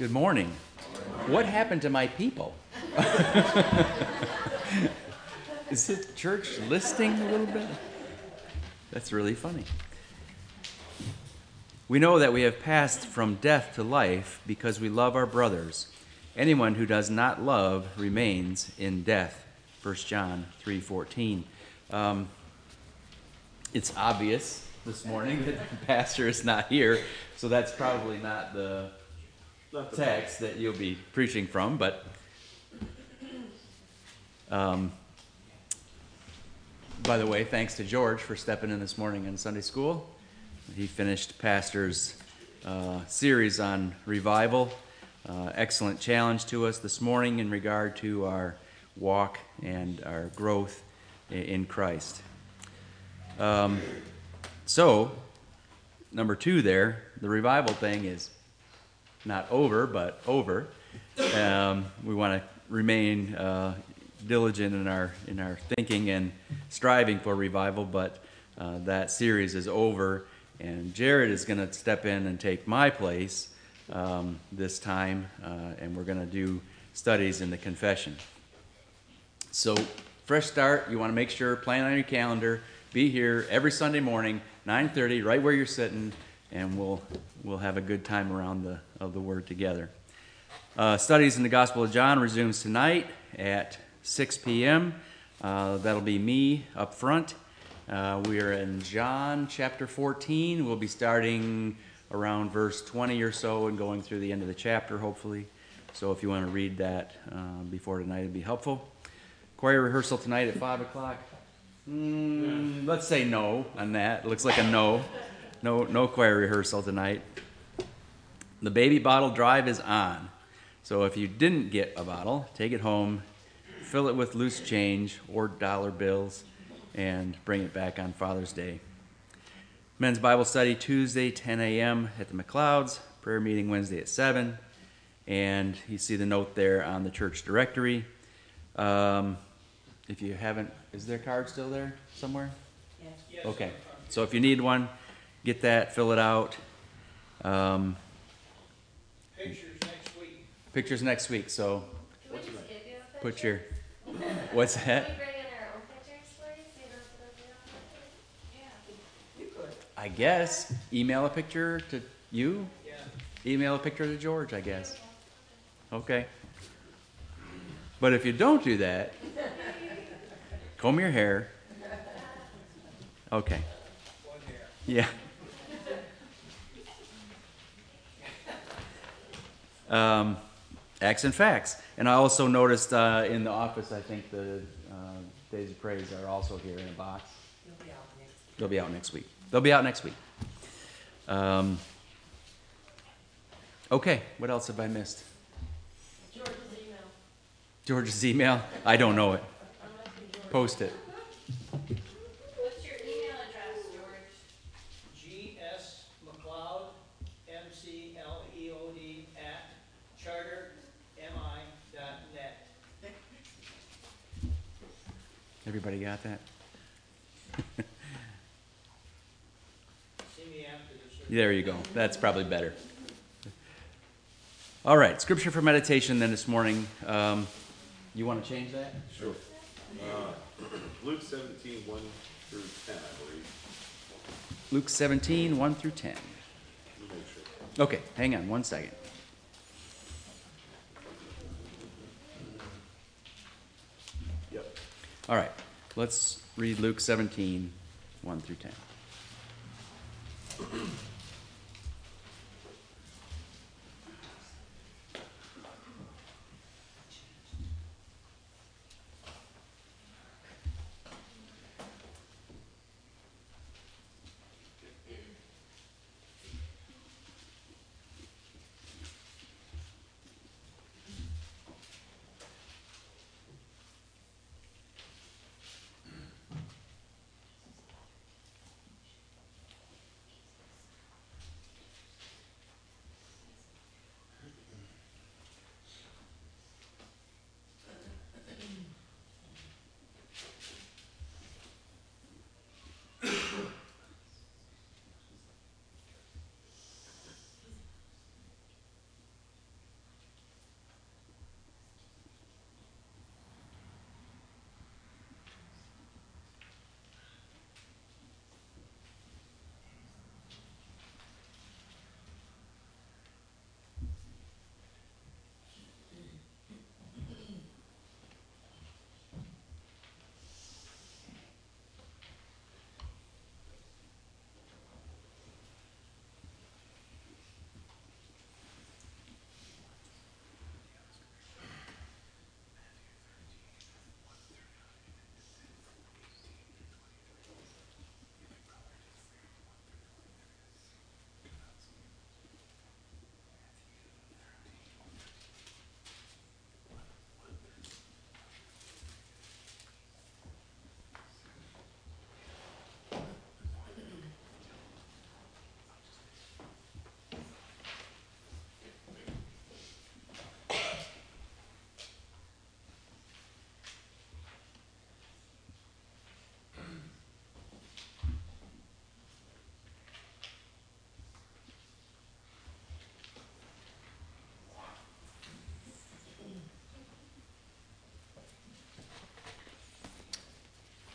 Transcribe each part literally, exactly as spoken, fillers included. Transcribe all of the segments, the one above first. Good morning. Good morning. What happened to my people? Is the church listing a little bit? That's really funny. We know that we have passed from death to life because we love our brothers. Anyone who does not love remains in death. First John three fourteen. Um, it's obvious this morning that the pastor is not here, so that's probably not the text that you'll be preaching from, but um, by the way, thanks to George for stepping in this morning in Sunday school. He finished Pastor's uh, series on revival. Uh, excellent challenge to us this morning in regard to our walk and our growth in Christ. Um, so, number two there, the revival thing is not over, but over. Um, we want to remain uh, diligent in our in our thinking and striving for revival, but uh, that series is over, and Jared is going to step in and take my place um, this time, uh, and we're going to do studies in the confession. So, fresh start. You want to make sure, plan on your calendar, be here every Sunday morning, nine thirty, right where you're sitting, and we'll we'll have a good time around the of the Word together. Uh, studies in the Gospel of John resumes tonight at six p.m. Uh, that'll be me up front. Uh, we are in John chapter fourteen. We'll be starting around verse twenty or so and going through the end of the chapter, hopefully. So if you want to read that uh, before tonight, it'd be helpful. Choir rehearsal tonight at five o'clock. Mm, let's say no on that. It looks like a no. No, no choir rehearsal tonight. The baby bottle drive is on. So if you didn't get a bottle, take it home, fill it with loose change or dollar bills, and bring it back on Father's Day. Men's Bible study Tuesday, ten a.m. at the McLeods. Prayer meeting Wednesday at seven. And you see the note there on the church directory. Um, if you haven't, is their card still there somewhere? Yeah. Okay. So if you need one, get that, fill it out. Um, Pictures next week. Pictures next week. So, can we just give you a put your. What's that? Can we bring in our own pictures for you? So you don't have to do it? Yeah, you could. I guess email a picture to you. Yeah. Email a picture to George, I guess. Okay. But if you don't do that, comb your hair. Okay. One hair. Yeah. Um, acts and facts. And I also noticed uh, in the office, I think the uh, Days of Praise are also here in a box. They'll be out next week. They'll be out next week. They'll be out next week. Um, okay, what else have I missed? George's email. George's email? I don't know it. Post it. What's your email address, George? G S McLeod, M C L E O D, at charter m i dot net. Everybody got that? See me after the service. There you go. That's probably better. All right, scripture for meditation then this morning. Um, you want to change that? Sure. Uh, Luke seventeen, one through ten, I believe. Luke seventeen, one through ten. Okay, hang on one second. Yep. All right, let's read Luke seventeen, one through ten.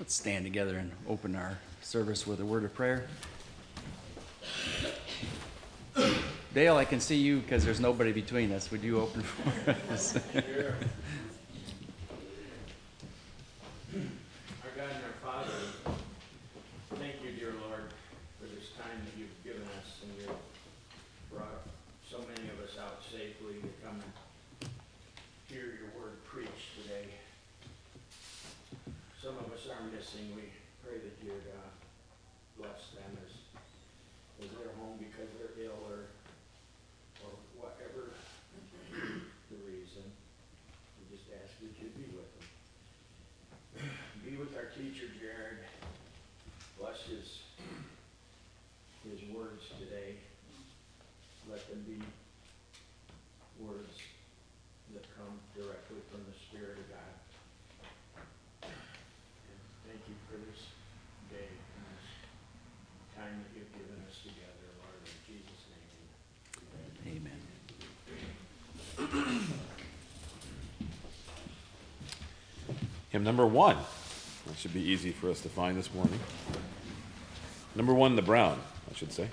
Let's stand together and open our service with a word of prayer. Dale, I can see you because there's nobody between us. Would you open for us? Hymn number one. That should be easy for us to find this morning. Number one, the brown, I should say.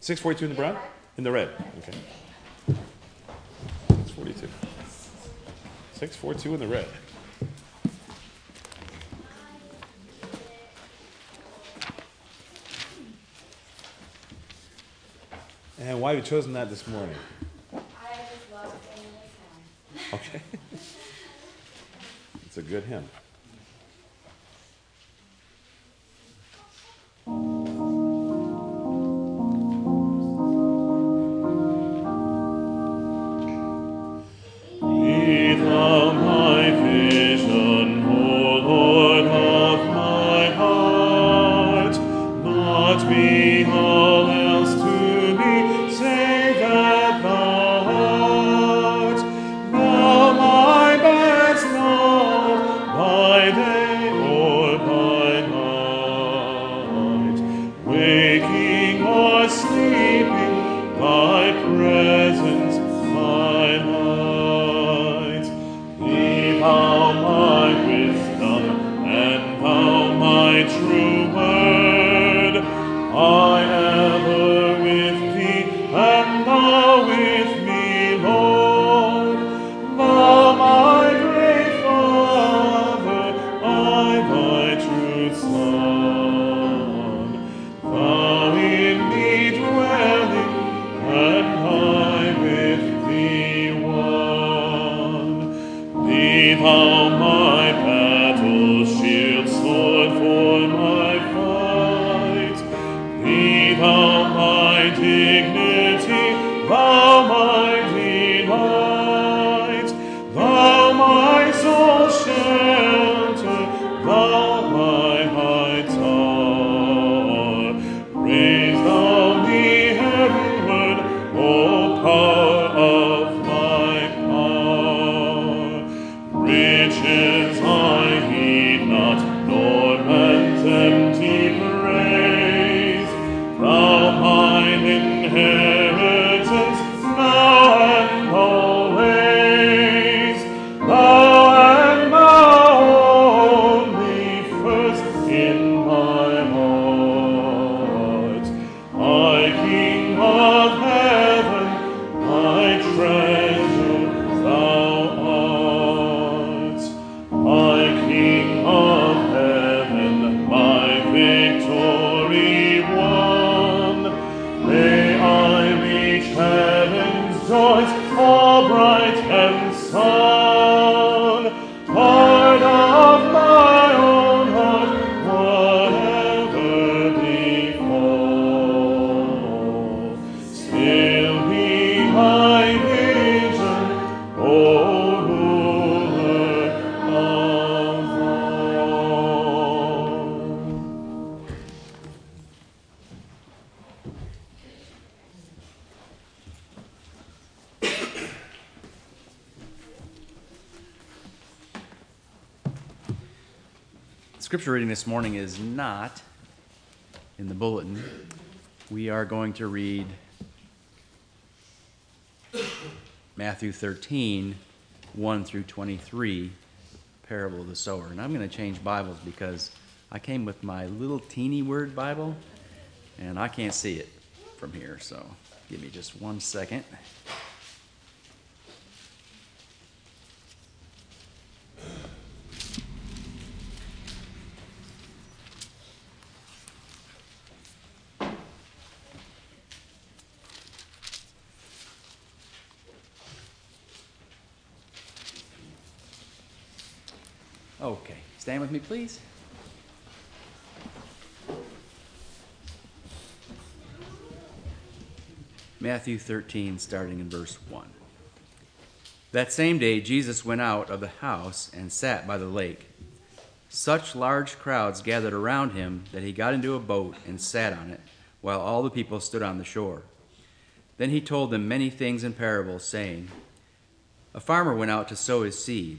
six forty-two in the brown? In the red. Okay. six forty-two. six forty-two in the red. And why have you chosen that this morning? I just love singing this hymn. Okay. It's a good hymn. Oh, true word. I ever with thee, and thou with me, Lord. Thou my great Father, I thy true Son. Thou in me dwelling, and I with thee one. Thee thou my battle's shield, sword for my fight. Thee thou my dignity, thou my delight. Thou my sole shelter, thou my high tower. Raise thou me heavenward, O power of my power. Riches I heed not, nor man's empty praise. Thou mine inheritance, now and always. Thou and thou only, first in my heart. I, King of heaven, I treasure thou art. I, King of heaven, my victory won. May I reach heaven's joys, all bright and sun. Part of my own heart, whatever befall, still be my vision, O ruler of all. Scripture reading this morning is not in the bulletin. We are going to read Matthew thirteen, one through twenty-three, parable of the sower. And I'm going to change Bibles because I came with my little teeny word Bible, and I can't see it from here, so give me just one second. Okay, stand with me, please. Matthew thirteen, starting in verse one. That same day, Jesus went out of the house and sat by the lake. Such large crowds gathered around him that he got into a boat and sat on it, while all the people stood on the shore. Then he told them many things in parables, saying, "A farmer went out to sow his seed.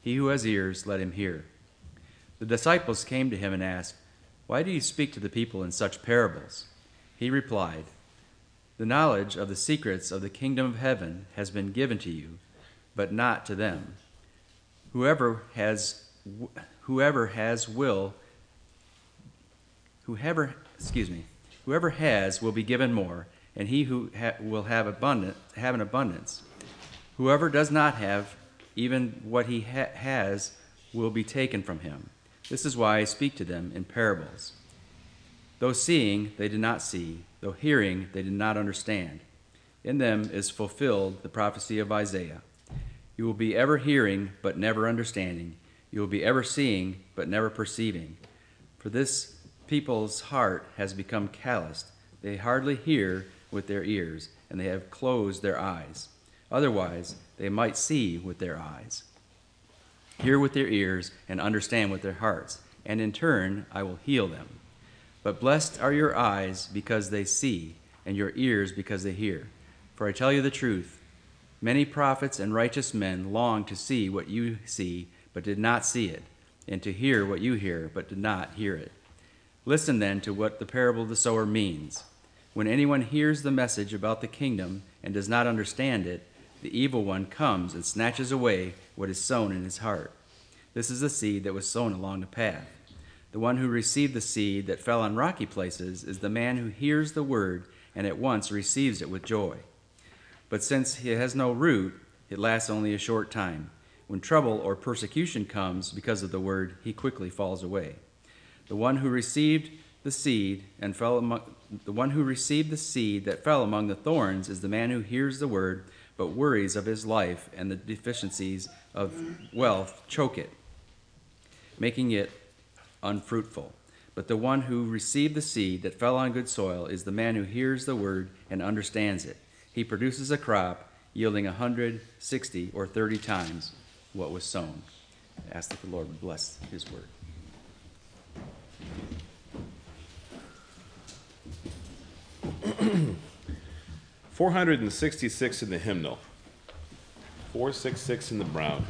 He who has ears, let him hear." The disciples came to him and asked, "Why do you speak to the people in such parables?" He replied, "The knowledge of the secrets of the kingdom of heaven has been given to you, but not to them. Whoever has, whoever has will, whoever, excuse me, whoever has will be given more, and he who ha- will have abundant have an abundance. Whoever does not have, even what he ha- has will be taken from him. This is why I speak to them in parables. Though seeing, they did not see. Though hearing, they did not understand. In them is fulfilled the prophecy of Isaiah. You will be ever hearing, but never understanding. You will be ever seeing, but never perceiving. For this people's heart has become calloused. They hardly hear with their ears, and they have closed their eyes. Otherwise, they might see with their eyes, hear with their ears, and understand with their hearts, and in turn I will heal them. But blessed are your eyes because they see, and your ears because they hear. For I tell you the truth, many prophets and righteous men longed to see what you see, but did not see it, and to hear what you hear, but did not hear it. Listen then to what the parable of the sower means. When anyone hears the message about the kingdom and does not understand it, the evil one comes and snatches away what is sown in his heart. This is the seed that was sown along the path. The one who received the seed that fell on rocky places is the man who hears the word and at once receives it with joy. But since it has no root, it lasts only a short time. When trouble or persecution comes because of the word, he quickly falls away. The one who received the seed and fell among, the one who received the seed that fell among the thorns is the man who hears the word, but worries of his life and the deficiencies of wealth choke it, making it unfruitful. But the one who received the seed that fell on good soil is the man who hears the word and understands it. He produces a crop yielding a hundred, sixty, or thirty times what was sown. I ask that the Lord would bless his word. four hundred sixty-six in the hymnal, four sixty-six in the Brown.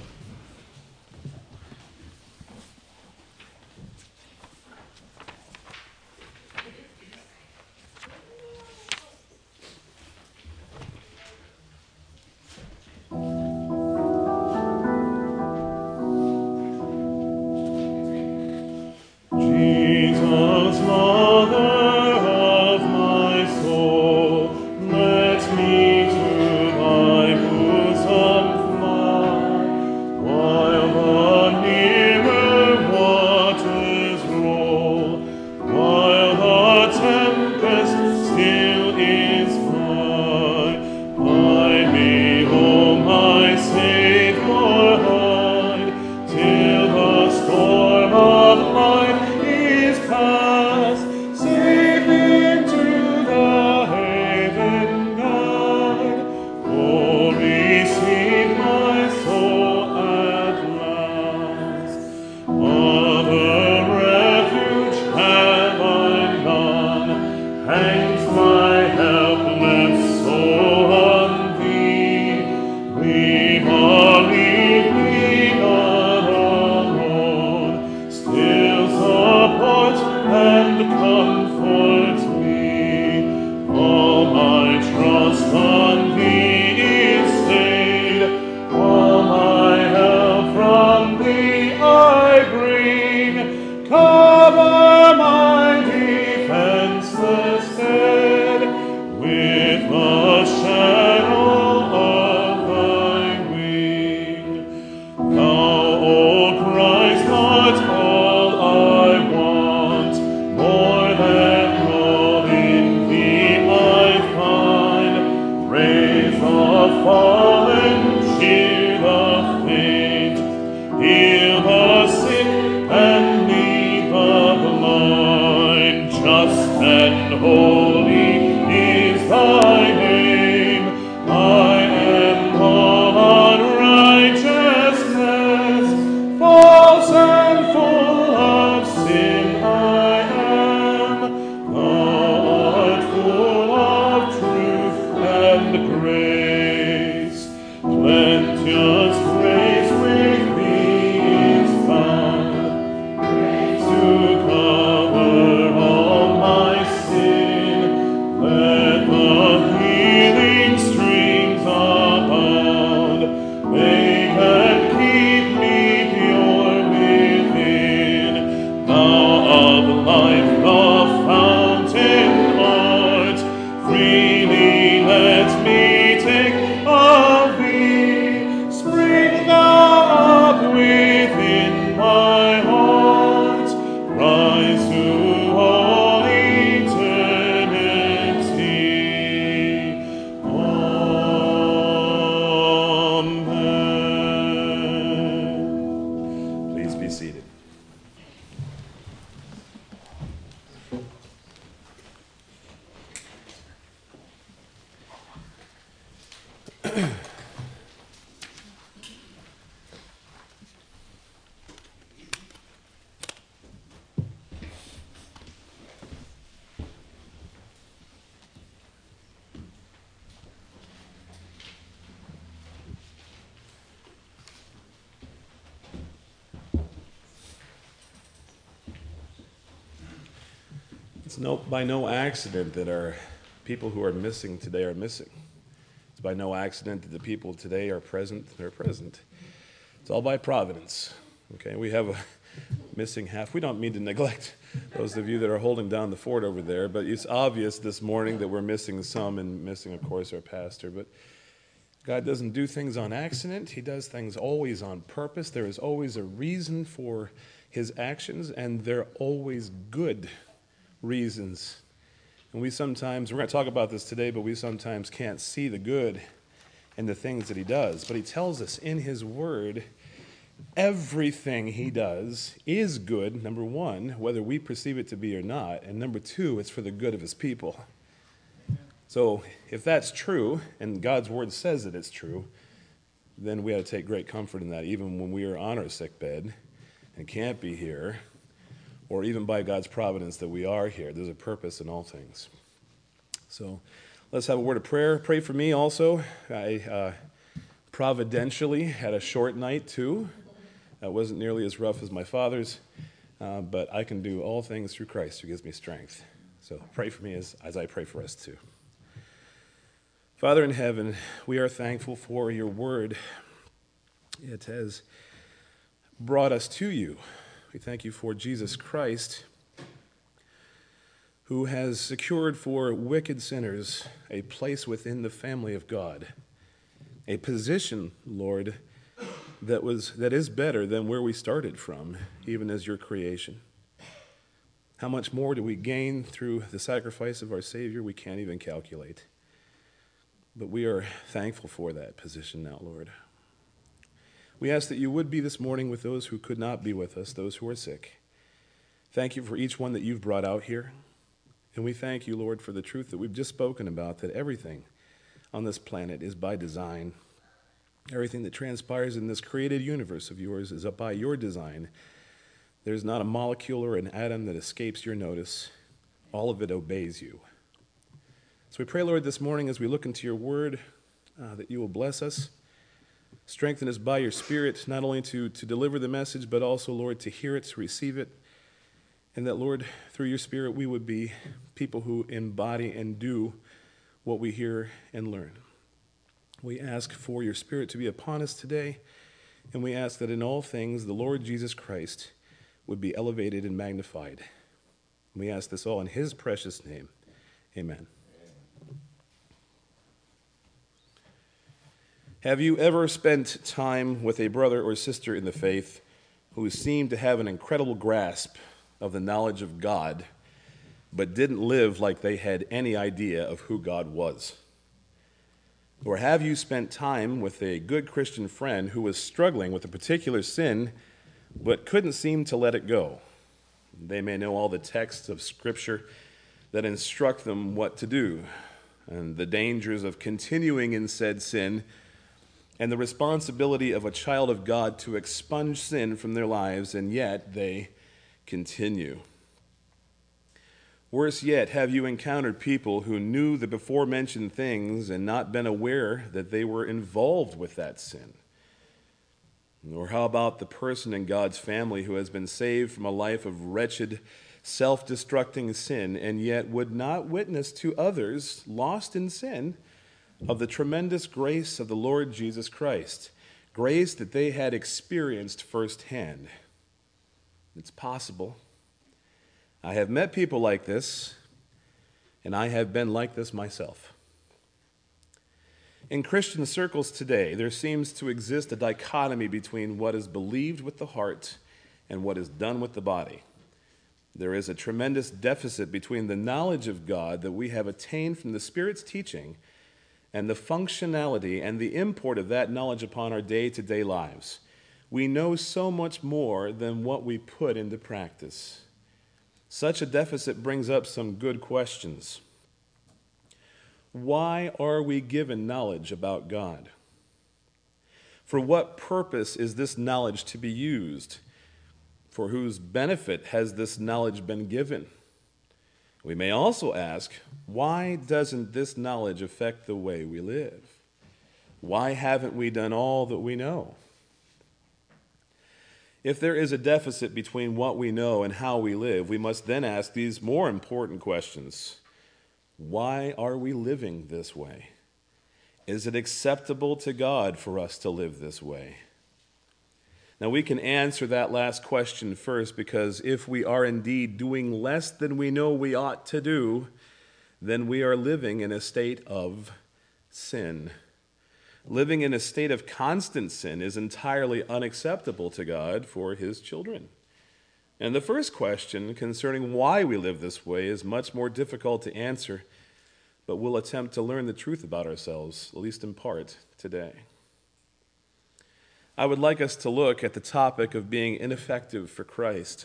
It's no, by no accident that our people who are missing today are missing. It's by no accident that the people today are present, they're present. It's all by providence. Okay, we have a missing half. We don't mean to neglect those of you that are holding down the fort over there, but it's obvious this morning that we're missing some and missing, of course, our pastor. But God doesn't do things on accident. He does things always on purpose. There is always a reason for his actions, and they're always good reasons. And we sometimes, we're going to talk about this today, but we sometimes can't see the good in the things that he does. But he tells us in his word, everything he does is good, number one, whether we perceive it to be or not, and number two, it's for the good of his people. So if that's true, and God's word says that it's true, then we ought to take great comfort in that, even when we are on our sickbed and can't be here, or even by God's providence that we are here. There's a purpose in all things. So let's have a word of prayer. Pray for me also. I uh, providentially had a short night, too. That wasn't nearly as rough as my father's, uh, but I can do all things through Christ who gives me strength. So pray for me as, as I pray for us, too. Father in heaven, we are thankful for your word. It has brought us to you. We thank you for Jesus Christ, who has secured for wicked sinners a place within the family of God, a position, Lord, that was that is better than where we started from, even as your creation. How much more do we gain through the sacrifice of our Savior? We can't even calculate. But we are thankful for that position now, Lord. We ask that you would be this morning with those who could not be with us, those who are sick. Thank you for each one that you've brought out here. And we thank you, Lord, for the truth that we've just spoken about, that everything on this planet is by design. Everything that transpires in this created universe of yours is by your design. There's not a molecule or an atom that escapes your notice. All of it obeys you. So we pray, Lord, this morning as we look into your word, uh, that you will bless us. Strengthen us by your Spirit, not only to, to deliver the message, but also, Lord, to hear it, to receive it. And that, Lord, through your Spirit, we would be people who embody and do what we hear and learn. We ask for your Spirit to be upon us today, and we ask that in all things the Lord Jesus Christ would be elevated and magnified. We ask this all in his precious name. Amen. Have you ever spent time with a brother or sister in the faith who seemed to have an incredible grasp of the knowledge of God, but didn't live like they had any idea of who God was? Or have you spent time with a good Christian friend who was struggling with a particular sin, but couldn't seem to let it go? They may know all the texts of Scripture that instruct them what to do, and the dangers of continuing in said sin, and the responsibility of a child of God to expunge sin from their lives, and yet they continue. Worse yet, have you encountered people who knew the before-mentioned things and not been aware that they were involved with that sin? Or how about the person in God's family who has been saved from a life of wretched, self-destructing sin, and yet would not witness to others lost in sin of the tremendous grace of the Lord Jesus Christ, grace that they had experienced firsthand? It's possible. I have met people like this, and I have been like this myself. In Christian circles today, there seems to exist a dichotomy between what is believed with the heart and what is done with the body. There is a tremendous deficit between the knowledge of God that we have attained from the Spirit's teaching and the functionality and the import of that knowledge upon our day-to-day lives. We know so much more than what we put into practice. Such a deficit brings up some good questions. Why are we given knowledge about God? For what purpose is this knowledge to be used? For whose benefit has this knowledge been given? We may also ask, why doesn't this knowledge affect the way we live? Why haven't we done all that we know? If there is a deficit between what we know and how we live, we must then ask these more important questions. Why are we living this way? Is it acceptable to God for us to live this way? Now, we can answer that last question first, because if we are indeed doing less than we know we ought to do, then we are living in a state of sin. Living in a state of constant sin is entirely unacceptable to God for his children. And the first question concerning why we live this way is much more difficult to answer, but we'll attempt to learn the truth about ourselves, at least in part, today. I would like us to look at the topic of being ineffective for Christ.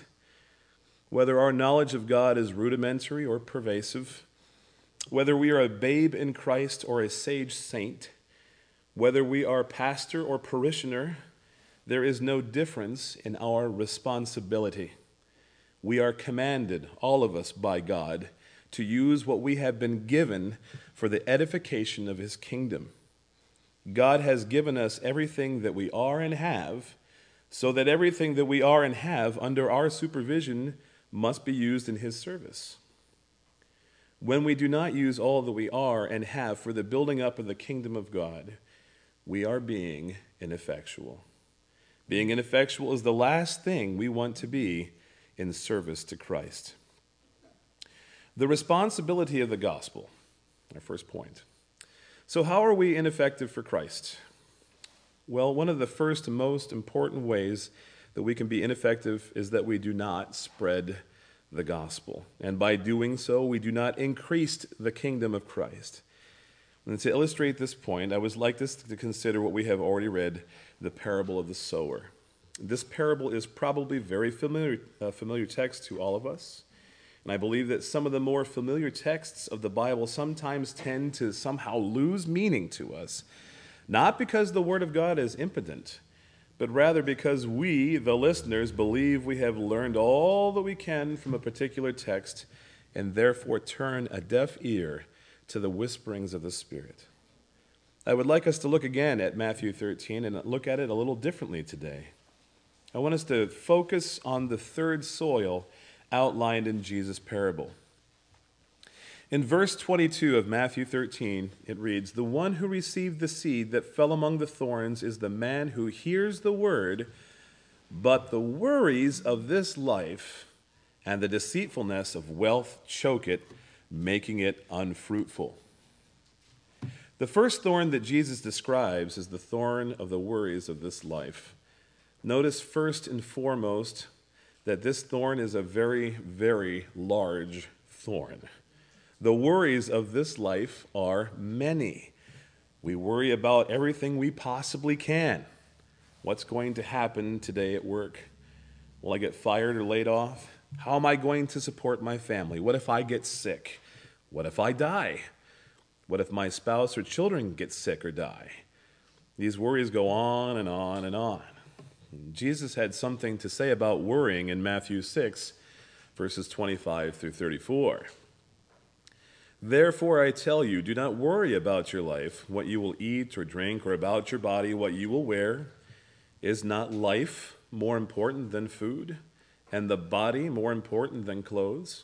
Whether our knowledge of God is rudimentary or pervasive, whether we are a babe in Christ or a sage saint, whether we are pastor or parishioner, there is no difference in our responsibility. We are commanded, all of us by God, to use what we have been given for the edification of his kingdom. God has given us everything that we are and have, so that everything that we are and have under our supervision must be used in his service. When we do not use all that we are and have for the building up of the kingdom of God, we are being ineffectual. Being ineffectual is the last thing we want to be in service to Christ. The responsibility of the gospel, our first point. So how are we ineffective for Christ? Well, one of the first and most important ways that we can be ineffective is that we do not spread the gospel. And by doing so, we do not increase the kingdom of Christ. And to illustrate this point, I would like us to consider what we have already read, the parable of the sower. This parable is probably very familiar, uh, familiar text to all of us. And I believe that some of the more familiar texts of the Bible sometimes tend to somehow lose meaning to us, not because the Word of God is impotent, but rather because we, the listeners, believe we have learned all that we can from a particular text and therefore turn a deaf ear to the whisperings of the Spirit. I would like us to look again at Matthew thirteen and look at it a little differently today. I want us to focus on the third soil outlined in Jesus' parable. In verse twenty-two of Matthew thirteen, it reads, "The one who received the seed that fell among the thorns is the man who hears the word, but the worries of this life and the deceitfulness of wealth choke it, making it unfruitful." The first thorn that Jesus describes is the thorn of the worries of this life. Notice first and foremost that this thorn is a very, very large thorn. The worries of this life are many. We worry about everything we possibly can. What's going to happen today at work? Will I get fired or laid off? How am I going to support my family? What if I get sick? What if I die? What if my spouse or children get sick or die? These worries go on and on and on. Jesus had something to say about worrying in Matthew six, verses twenty-five through thirty-four. "Therefore I tell you, do not worry about your life, what you will eat or drink, or about your body, what you will wear. Is not life more important than food, and the body more important than clothes?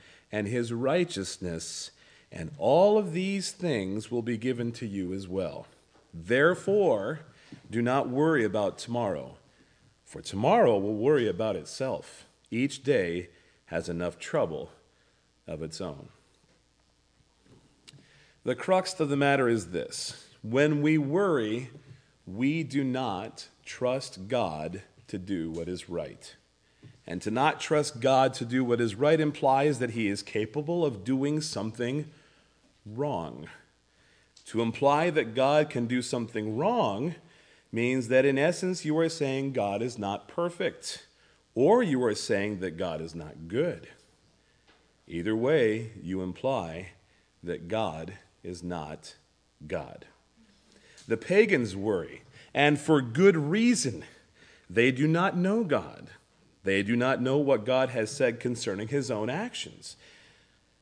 and his righteousness, and all of these things will be given to you as well. Therefore, do not worry about tomorrow, for tomorrow will worry about itself. Each day has enough trouble of its own. The crux of the matter is this: when we worry, we do not trust God to do what is right. And to not trust God to do what is right implies that he is capable of doing something wrong. To imply that God can do something wrong means that in essence you are saying God is not perfect, or you are saying that God is not good. Either way, you imply that God is not God. The pagans worry, and for good reason. They do not know God. They do not know what God has said concerning his own actions.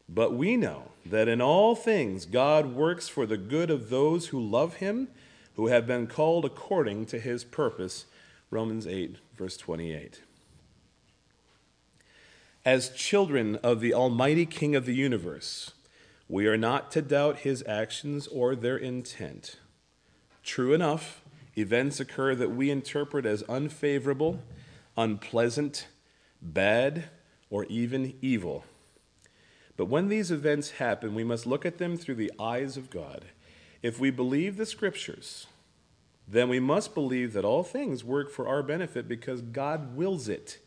But we know that in all things God works for the good of those who love him, who have been called according to his purpose. Romans eight, verse twenty-eight. As children of the Almighty King of the universe, we are not to doubt his actions or their intent. True enough, events occur that we interpret as unfavorable, unpleasant, bad, or even evil. But when these events happen, we must look at them through the eyes of God. If we believe the scriptures, then we must believe that all things work for our benefit because God wills it.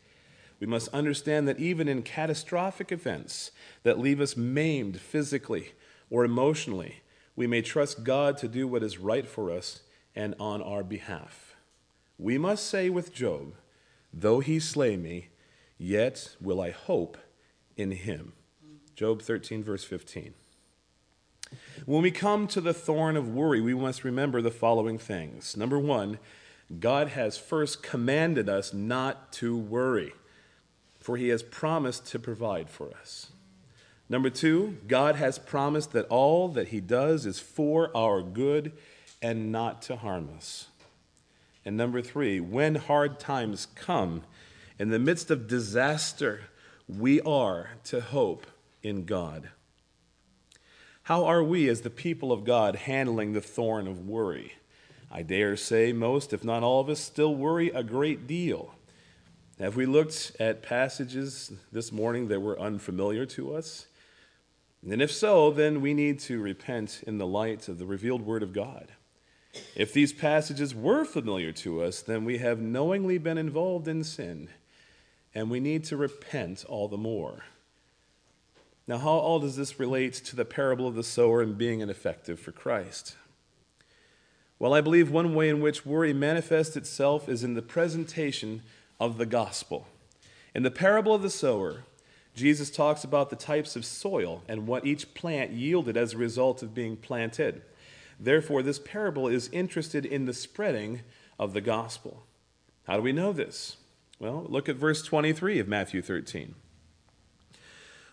We must understand that even in catastrophic events that leave us maimed physically or emotionally, we may trust God to do what is right for us and on our behalf. We must say with Job, "Though he slay me, yet will I hope in him." Job thirteen, verse fifteen. When we come to the thorn of worry, we must remember the following things. Number one, God has first commanded us not to worry, for he has promised to provide for us. Number two, God has promised that all that he does is for our good and not to harm us. And number three, when hard times come, in the midst of disaster, we are to hope in God. How are we as the people of God handling the thorn of worry? I dare say most, if not all of us, still worry a great deal. Have we looked at passages this morning that were unfamiliar to us? And if so, then we need to repent in the light of the revealed Word of God. If these passages were familiar to us, then we have knowingly been involved in sin, and we need to repent all the more. Now, how all does this relate to the parable of the sower and being ineffective for Christ? Well, I believe one way in which worry manifests itself is in the presentation of the gospel. In the parable of the sower, Jesus talks about the types of soil and what each plant yielded as a result of being planted. Therefore, this parable is interested in the spreading of the gospel. How do we know this? Well, look at verse twenty-three of Matthew thirteen.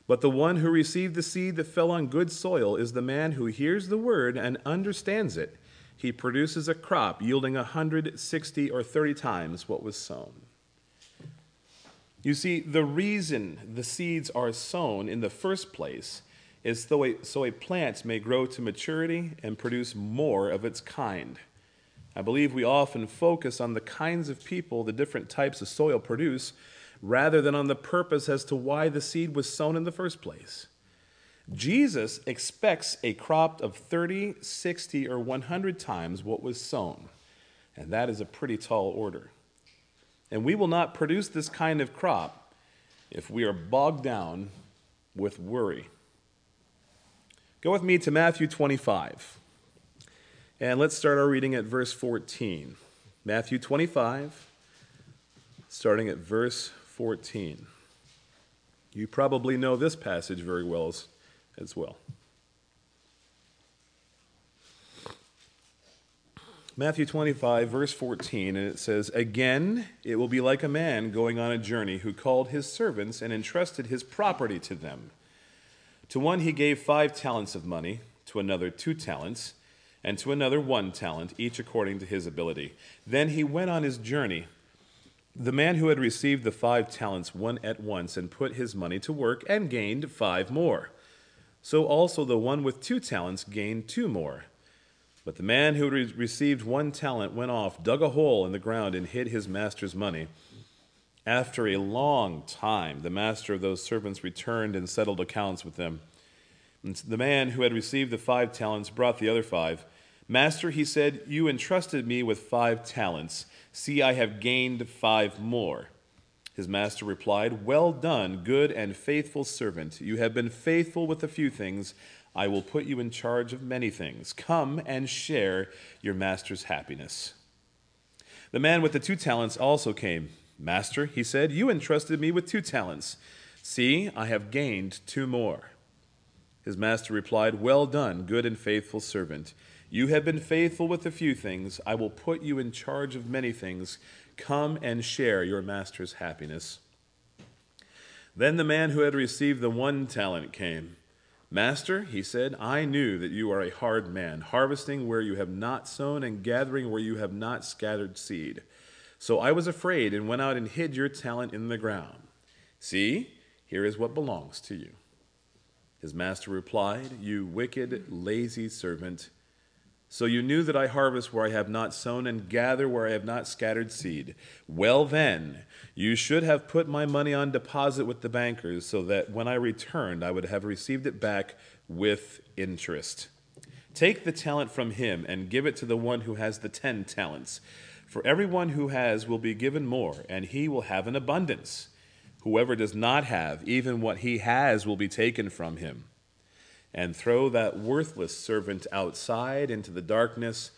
"But the one who received the seed that fell on good soil is the man who hears the word and understands it. He produces a crop yielding a hundred, sixty, or thirty times what was sown." You see, the reason the seeds are sown in the first place is so a, so a plant may grow to maturity and produce more of its kind. I believe we often focus on the kinds of people the different types of soil produce rather than on the purpose as to why the seed was sown in the first place. Jesus expects a crop of thirty, sixty, or one hundred times what was sown, and that is a pretty tall order. And we will not produce this kind of crop if we are bogged down with worry. Go with me to Matthew twenty-five. And let's start our reading at verse fourteen. Matthew twenty-five, starting at verse fourteen. You probably know this passage very well as, as well. Matthew twenty-five, verse fourteen, and it says, "Again, it will be like a man going on a journey who called his servants and entrusted his property to them. To one he gave five talents of money, to another two talents, and to another one talent, each according to his ability. Then he went on his journey. The man who had received the five talents went at once and put his money to work and gained five more. So also the one with two talents gained two more. But the man who had received one talent went off, dug a hole in the ground, and hid his master's money. After a long time, the master of those servants returned and settled accounts with them. And the man who had received the five talents brought the other five. Master, he said, you entrusted me with five talents. See, I have gained five more. His master replied, well done, good and faithful servant. You have been faithful with a few things. I will put you in charge of many things. Come and share your master's happiness. The man with the two talents also came. Master, he said, you entrusted me with two talents. See, I have gained two more. His master replied, well done, good and faithful servant. You have been faithful with a few things. I will put you in charge of many things. Come and share your master's happiness. Then the man who had received the one talent came. Master, he said, I knew that you are a hard man, harvesting where you have not sown and gathering where you have not scattered seed. So I was afraid and went out and hid your talent in the ground. See, here is what belongs to you. His master replied, you wicked, lazy servant. So you knew that I harvest where I have not sown and gather where I have not scattered seed. Well then, you should have put my money on deposit with the bankers so that when I returned, I would have received it back with interest. Take the talent from him and give it to the one who has the ten talents. For everyone who has will be given more, and he will have an abundance. Whoever does not have, even what he has will be taken from him. And throw that worthless servant outside into the darkness,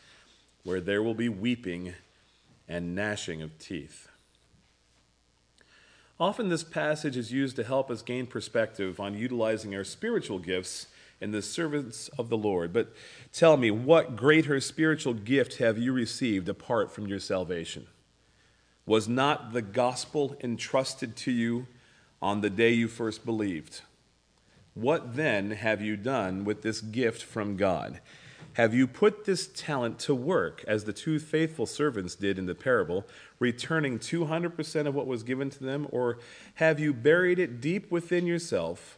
where there will be weeping and gnashing of teeth. Often this passage is used to help us gain perspective on utilizing our spiritual gifts and the servants of the Lord. But tell me, what greater spiritual gift have you received apart from your salvation? Was not the gospel entrusted to you on the day you first believed? What then have you done with this gift from God? Have you put this talent to work, as the two faithful servants did in the parable, returning two hundred percent of what was given to them, or have you buried it deep within yourself,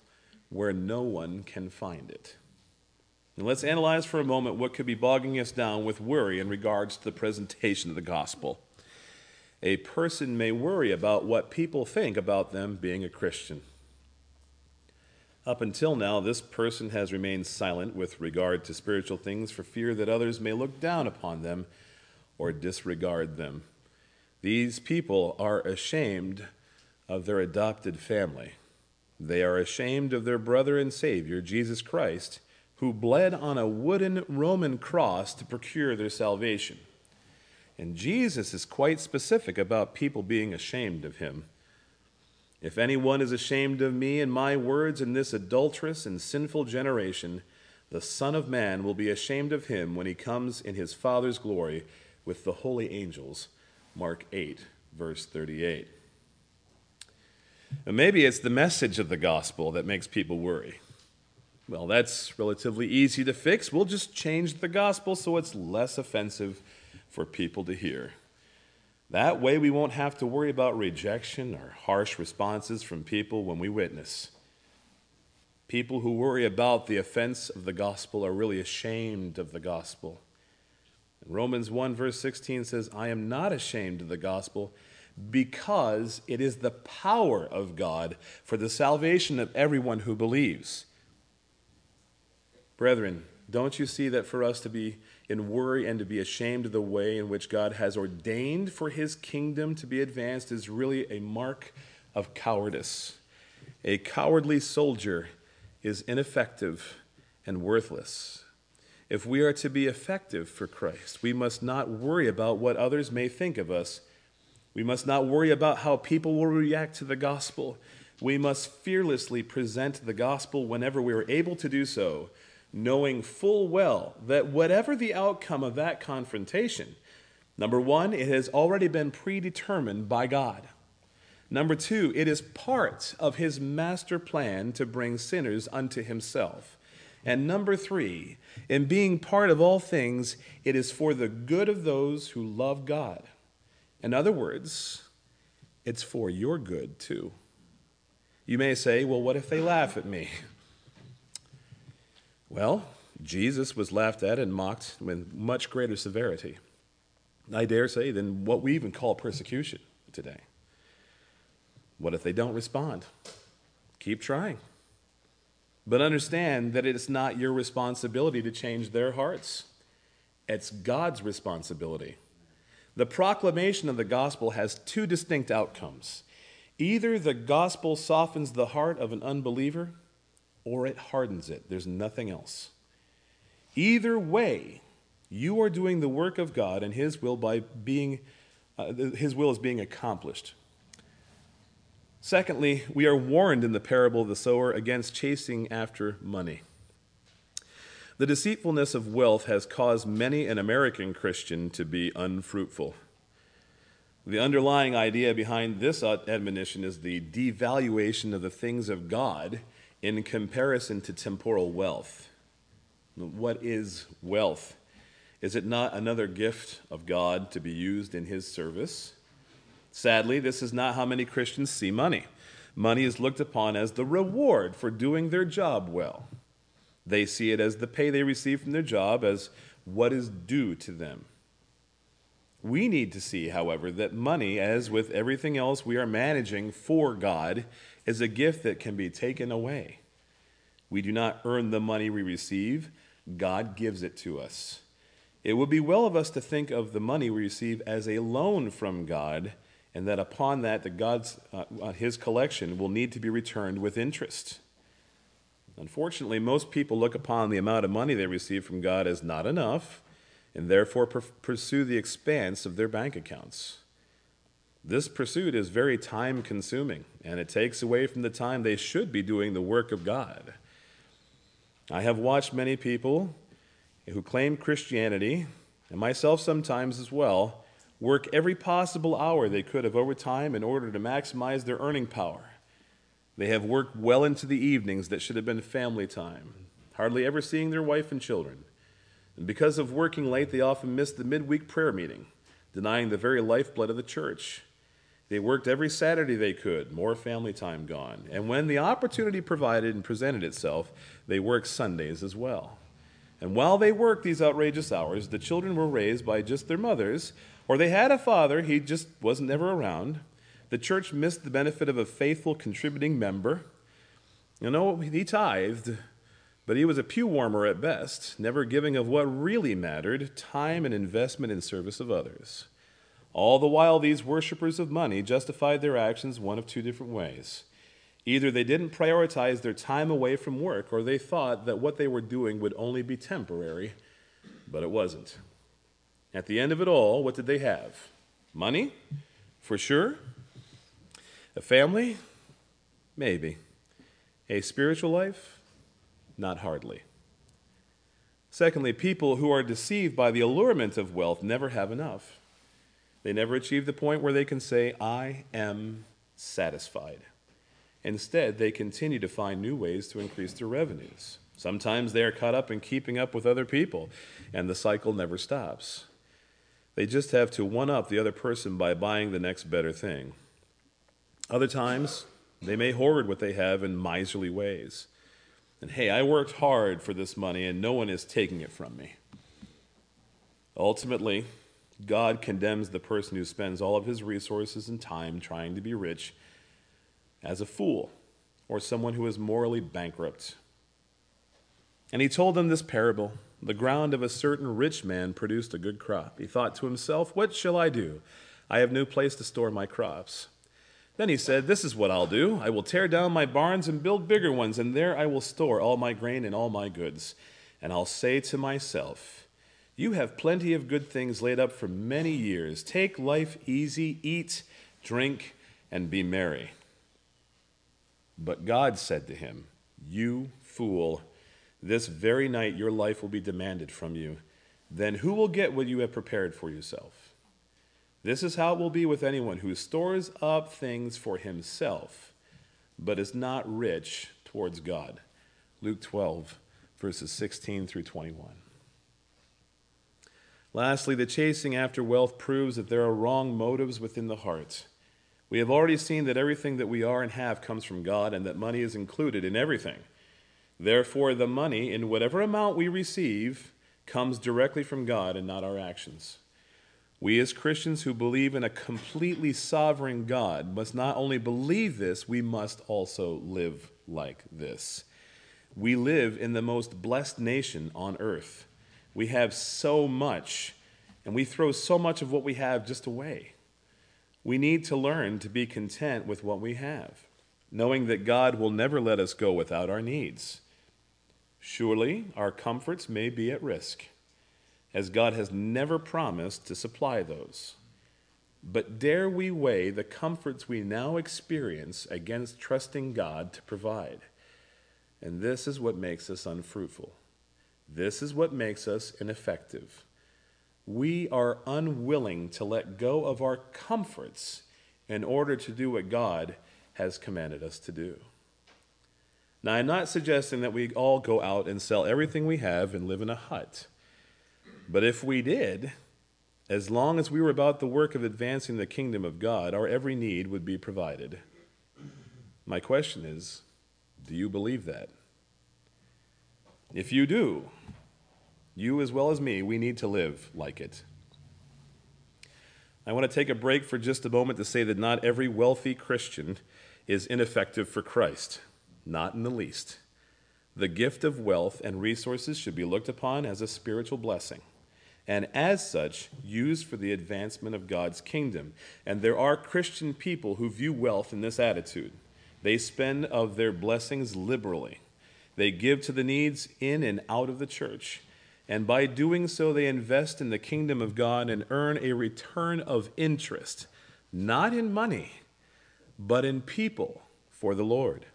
where no one can find it? And let's analyze for a moment what could be bogging us down with worry in regards to the presentation of the gospel. A person may worry about what people think about them being a Christian. Up until now, this person has remained silent with regard to spiritual things for fear that others may look down upon them or disregard them. These people are ashamed of their adopted family. They are ashamed of their brother and Savior, Jesus Christ, who bled on a wooden Roman cross to procure their salvation. And Jesus is quite specific about people being ashamed of him. If anyone is ashamed of me and my words in this adulterous and sinful generation, the Son of Man will be ashamed of him when he comes in his Father's glory with the holy angels. Mark eight, verse thirty-eight. And maybe it's the message of the gospel that makes people worry. Well, that's relatively easy to fix. We'll just change the gospel so it's less offensive for people to hear. That way we won't have to worry about rejection or harsh responses from people when we witness. People who worry about the offense of the gospel are really ashamed of the gospel. And Romans one, verse sixteen says, I am not ashamed of the gospel, because it is the power of God for the salvation of everyone who believes. Brethren, don't you see that for us to be in worry and to be ashamed of the way in which God has ordained for his kingdom to be advanced is really a mark of cowardice? A cowardly soldier is ineffective and worthless. If we are to be effective for Christ, we must not worry about what others may think of us. We must not worry about how people will react to the gospel. We must fearlessly present the gospel whenever we are able to do so, knowing full well that whatever the outcome of that confrontation, number one, it has already been predetermined by God. Number two, it is part of his master plan to bring sinners unto himself. And number three, in being part of all things, it is for the good of those who love God. In other words, it's for your good too. You may say, well, what if they laugh at me? Well, Jesus was laughed at and mocked with much greater severity, I dare say, than what we even call persecution today. What if they don't respond? Keep trying. But understand that it's not your responsibility to change their hearts. It's God's responsibility. The proclamation of the gospel has two distinct outcomes. Either the gospel softens the heart of an unbeliever, or it hardens it. There's nothing else. Either way, you are doing the work of God, and His will by being, uh, His will is being accomplished. Secondly, we are warned in the parable of the sower against chasing after money. The deceitfulness of wealth has caused many an American Christian to be unfruitful. The underlying idea behind this admonition is the devaluation of the things of God in comparison to temporal wealth. What is wealth? Is it not another gift of God to be used in His service? Sadly, this is not how many Christians see money. Money is looked upon as the reward for doing their job well. They see it as the pay they receive from their job, as what is due to them. We need to see, however, that money, as with everything else we are managing for God, is a gift that can be taken away. We do not earn the money we receive. God gives it to us. It would be well of us to think of the money we receive as a loan from God, and that upon that, the God's, uh, His collection will need to be returned with interest. Unfortunately, most people look upon the amount of money they receive from God as not enough, and therefore per- pursue the expanse of their bank accounts. This pursuit is very time-consuming, and it takes away from the time they should be doing the work of God. I have watched many people who claim Christianity, and myself sometimes as well, work every possible hour they could have overtime in order to maximize their earning power. They have worked well into the evenings that should have been family time, hardly ever seeing their wife and children. And because of working late, they often miss the midweek prayer meeting, denying the very lifeblood of the church. They worked every Saturday they could, more family time gone. And when the opportunity provided and presented itself, they worked Sundays as well. And while they worked these outrageous hours, the children were raised by just their mothers, or they had a father, he just wasn't ever around. The church missed the benefit of a faithful contributing member. You know, he tithed, but he was a pew warmer at best, never giving of what really mattered, time and investment in service of others. All the while, these worshipers of money justified their actions one of two different ways. Either they didn't prioritize their time away from work, or they thought that what they were doing would only be temporary, but it wasn't. At the end of it all, what did they have? Money? For sure. A family? Maybe. A spiritual life? Not hardly. Secondly, people who are deceived by the allurement of wealth never have enough. They never achieve the point where they can say, I am satisfied. Instead, they continue to find new ways to increase their revenues. Sometimes they are caught up in keeping up with other people, and the cycle never stops. They just have to one-up the other person by buying the next better thing. Other times, they may hoard what they have in miserly ways. And hey, I worked hard for this money, and no one is taking it from me. Ultimately, God condemns the person who spends all of his resources and time trying to be rich as a fool, or someone who is morally bankrupt. And he told them this parable. The ground of a certain rich man produced a good crop. He thought to himself, what shall I do? I have no place to store my crops. Then he said, this is what I'll do. I will tear down my barns and build bigger ones, and there I will store all my grain and all my goods. And I'll say to myself, you have plenty of good things laid up for many years. Take life easy, eat, drink, and be merry. But God said to him, you fool, this very night your life will be demanded from you. Then who will get what you have prepared for yourself? This is how it will be with anyone who stores up things for himself, but is not rich towards God. Luke twelve, verses sixteen through twenty-one. Lastly, the chasing after wealth proves that there are wrong motives within the heart. We have already seen that everything that we are and have comes from God, and that money is included in everything. Therefore, the money, in whatever amount we receive, comes directly from God and not our actions. We as Christians who believe in a completely sovereign God must not only believe this, we must also live like this. We live in the most blessed nation on earth. We have so much, and we throw so much of what we have just away. We need to learn to be content with what we have, knowing that God will never let us go without our needs. Surely, our comforts may be at risk, as God has never promised to supply those. But dare we weigh the comforts we now experience against trusting God to provide? And this is what makes us unfruitful. This is what makes us ineffective. We are unwilling to let go of our comforts in order to do what God has commanded us to do. Now, I'm not suggesting that we all go out and sell everything we have and live in a hut. But if we did, as long as we were about the work of advancing the kingdom of God, our every need would be provided. My question is, do you believe that? If you do, you as well as me, we need to live like it. I want to take a break for just a moment to say that not every wealthy Christian is ineffective for Christ, not in the least. The gift of wealth and resources should be looked upon as a spiritual blessing, and as such, used for the advancement of God's kingdom. And there are Christian people who view wealth in this attitude. They spend of their blessings liberally. They give to the needs in and out of the church. And by doing so, they invest in the kingdom of God and earn a return of interest, not in money, but in people for the Lord.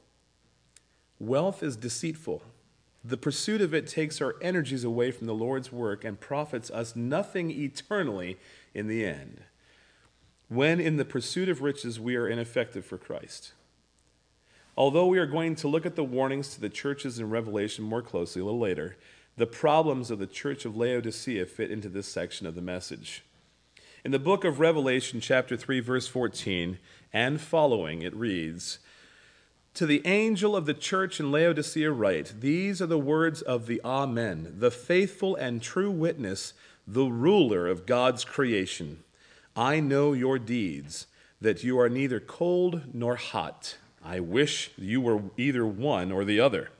Wealth is deceitful. The pursuit of it takes our energies away from the Lord's work and profits us nothing eternally in the end. When in the pursuit of riches, we are ineffective for Christ. Although we are going to look at the warnings to the churches in Revelation more closely a little later, the problems of the church of Laodicea fit into this section of the message. In the book of Revelation, chapter three, verse fourteen, and following, it reads, "To the angel of the church in Laodicea write, these are the words of the Amen, the faithful and true witness, the ruler of God's creation. I know your deeds, that you are neither cold nor hot. I wish you were either one or the other.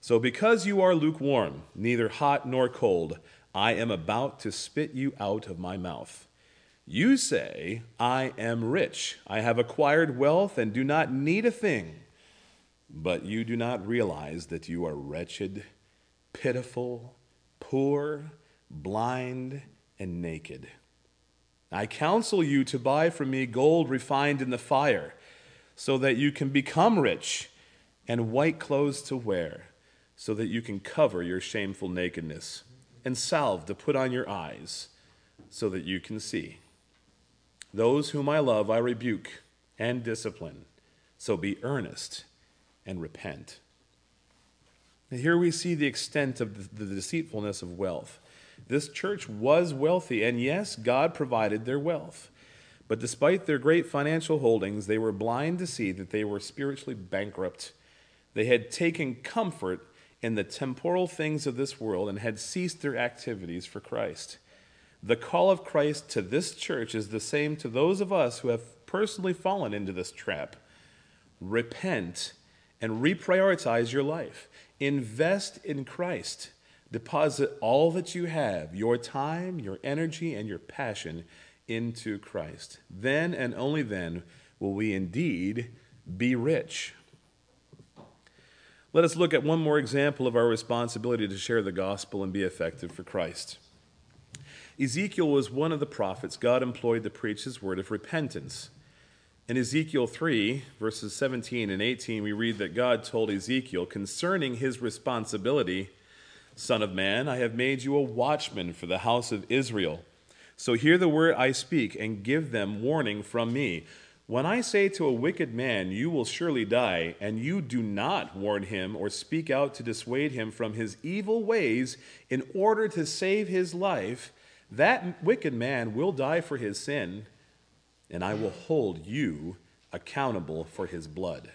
So because you are lukewarm, neither hot nor cold, I am about to spit you out of my mouth. You say, I am rich, I have acquired wealth and do not need a thing. But you do not realize that you are wretched, pitiful, poor, blind, and naked. I counsel you to buy from me gold refined in the fire, so that you can become rich, and white clothes to wear, so that you can cover your shameful nakedness, and salve to put on your eyes, so that you can see. Those whom I love I rebuke and discipline, so be earnest and repent." And here we see the extent of the deceitfulness of wealth. This church was wealthy, and yes, God provided their wealth. But despite their great financial holdings, they were blind to see that they were spiritually bankrupt. They had taken comfort in the temporal things of this world and had ceased their activities for Christ. The call of Christ to this church is the same to those of us who have personally fallen into this trap. Repent and reprioritize your life. Invest in Christ. Deposit all that you have, your time, your energy, and your passion into Christ. Then and only then will we indeed be rich. Let us look at one more example of our responsibility to share the gospel and be effective for Christ. Ezekiel was one of the prophets God employed to preach his word of repentance. In Ezekiel three, verses seventeen and eighteen, we read that God told Ezekiel concerning his responsibility, "Son of man, I have made you a watchman for the house of Israel. So hear the word I speak and give them warning from me. When I say to a wicked man, you will surely die, and you do not warn him or speak out to dissuade him from his evil ways in order to save his life, that wicked man will die for his sin, and I will hold you accountable for his blood."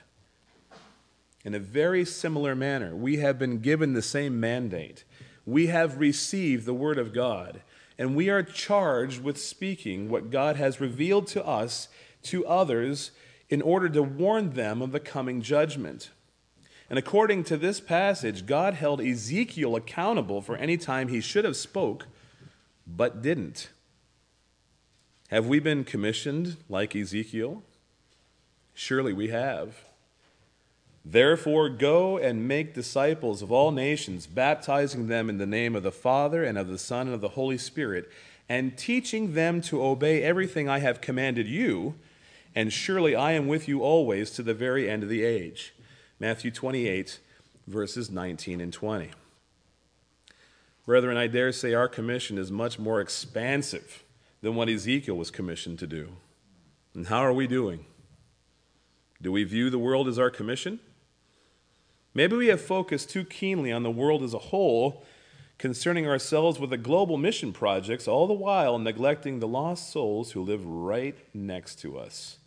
In a very similar manner, we have been given the same mandate. We have received the word of God, and we are charged with speaking what God has revealed to us to others in order to warn them of the coming judgment. And according to this passage, God held Ezekiel accountable for any time he should have spoke, but didn't. Have we been commissioned like Ezekiel? Surely we have. Therefore, go and make disciples of all nations, baptizing them in the name of the Father and of the Son and of the Holy Spirit, and teaching them to obey everything I have commanded you, and surely I am with you always to the very end of the age. Matthew twenty-eight, verses nineteen and twenty. Brethren, I dare say our commission is much more expansive than what Ezekiel was commissioned to do. And how are we doing? Do we view the world as our commission? Maybe we have focused too keenly on the world as a whole, concerning ourselves with the global mission projects, all the while neglecting the lost souls who live right next to us.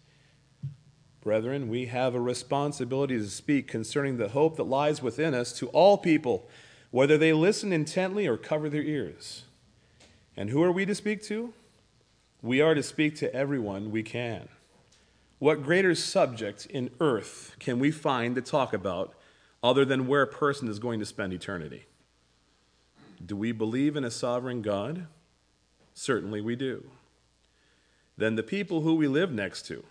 Brethren, we have a responsibility to speak concerning the hope that lies within us to all people, whether they listen intently or cover their ears. And who are we to speak to? We are to speak to everyone we can. What greater subject in earth can we find to talk about other than where a person is going to spend eternity? Do we believe in a sovereign God? Certainly we do. Then the people who we live next to,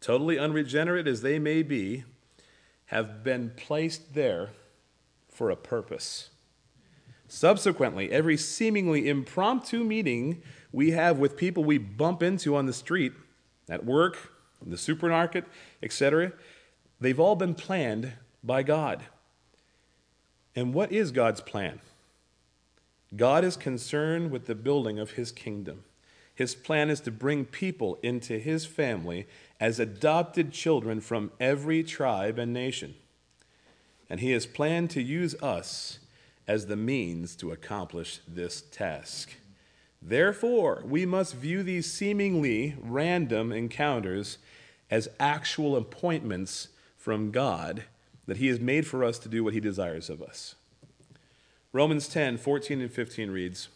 totally unregenerate as they may be, have been placed there for a purpose. Subsequently, every seemingly impromptu meeting we have with people we bump into on the street, at work, in the supermarket, et cetera, they've all been planned by God. And what is God's plan? God is concerned with the building of his kingdom. His plan is to bring people into his family as adopted children from every tribe and nation. And he has planned to use us as the means to accomplish this task. Therefore, we must view these seemingly random encounters as actual appointments from God that he has made for us to do what he desires of us. Romans ten, fourteen and fifteen reads,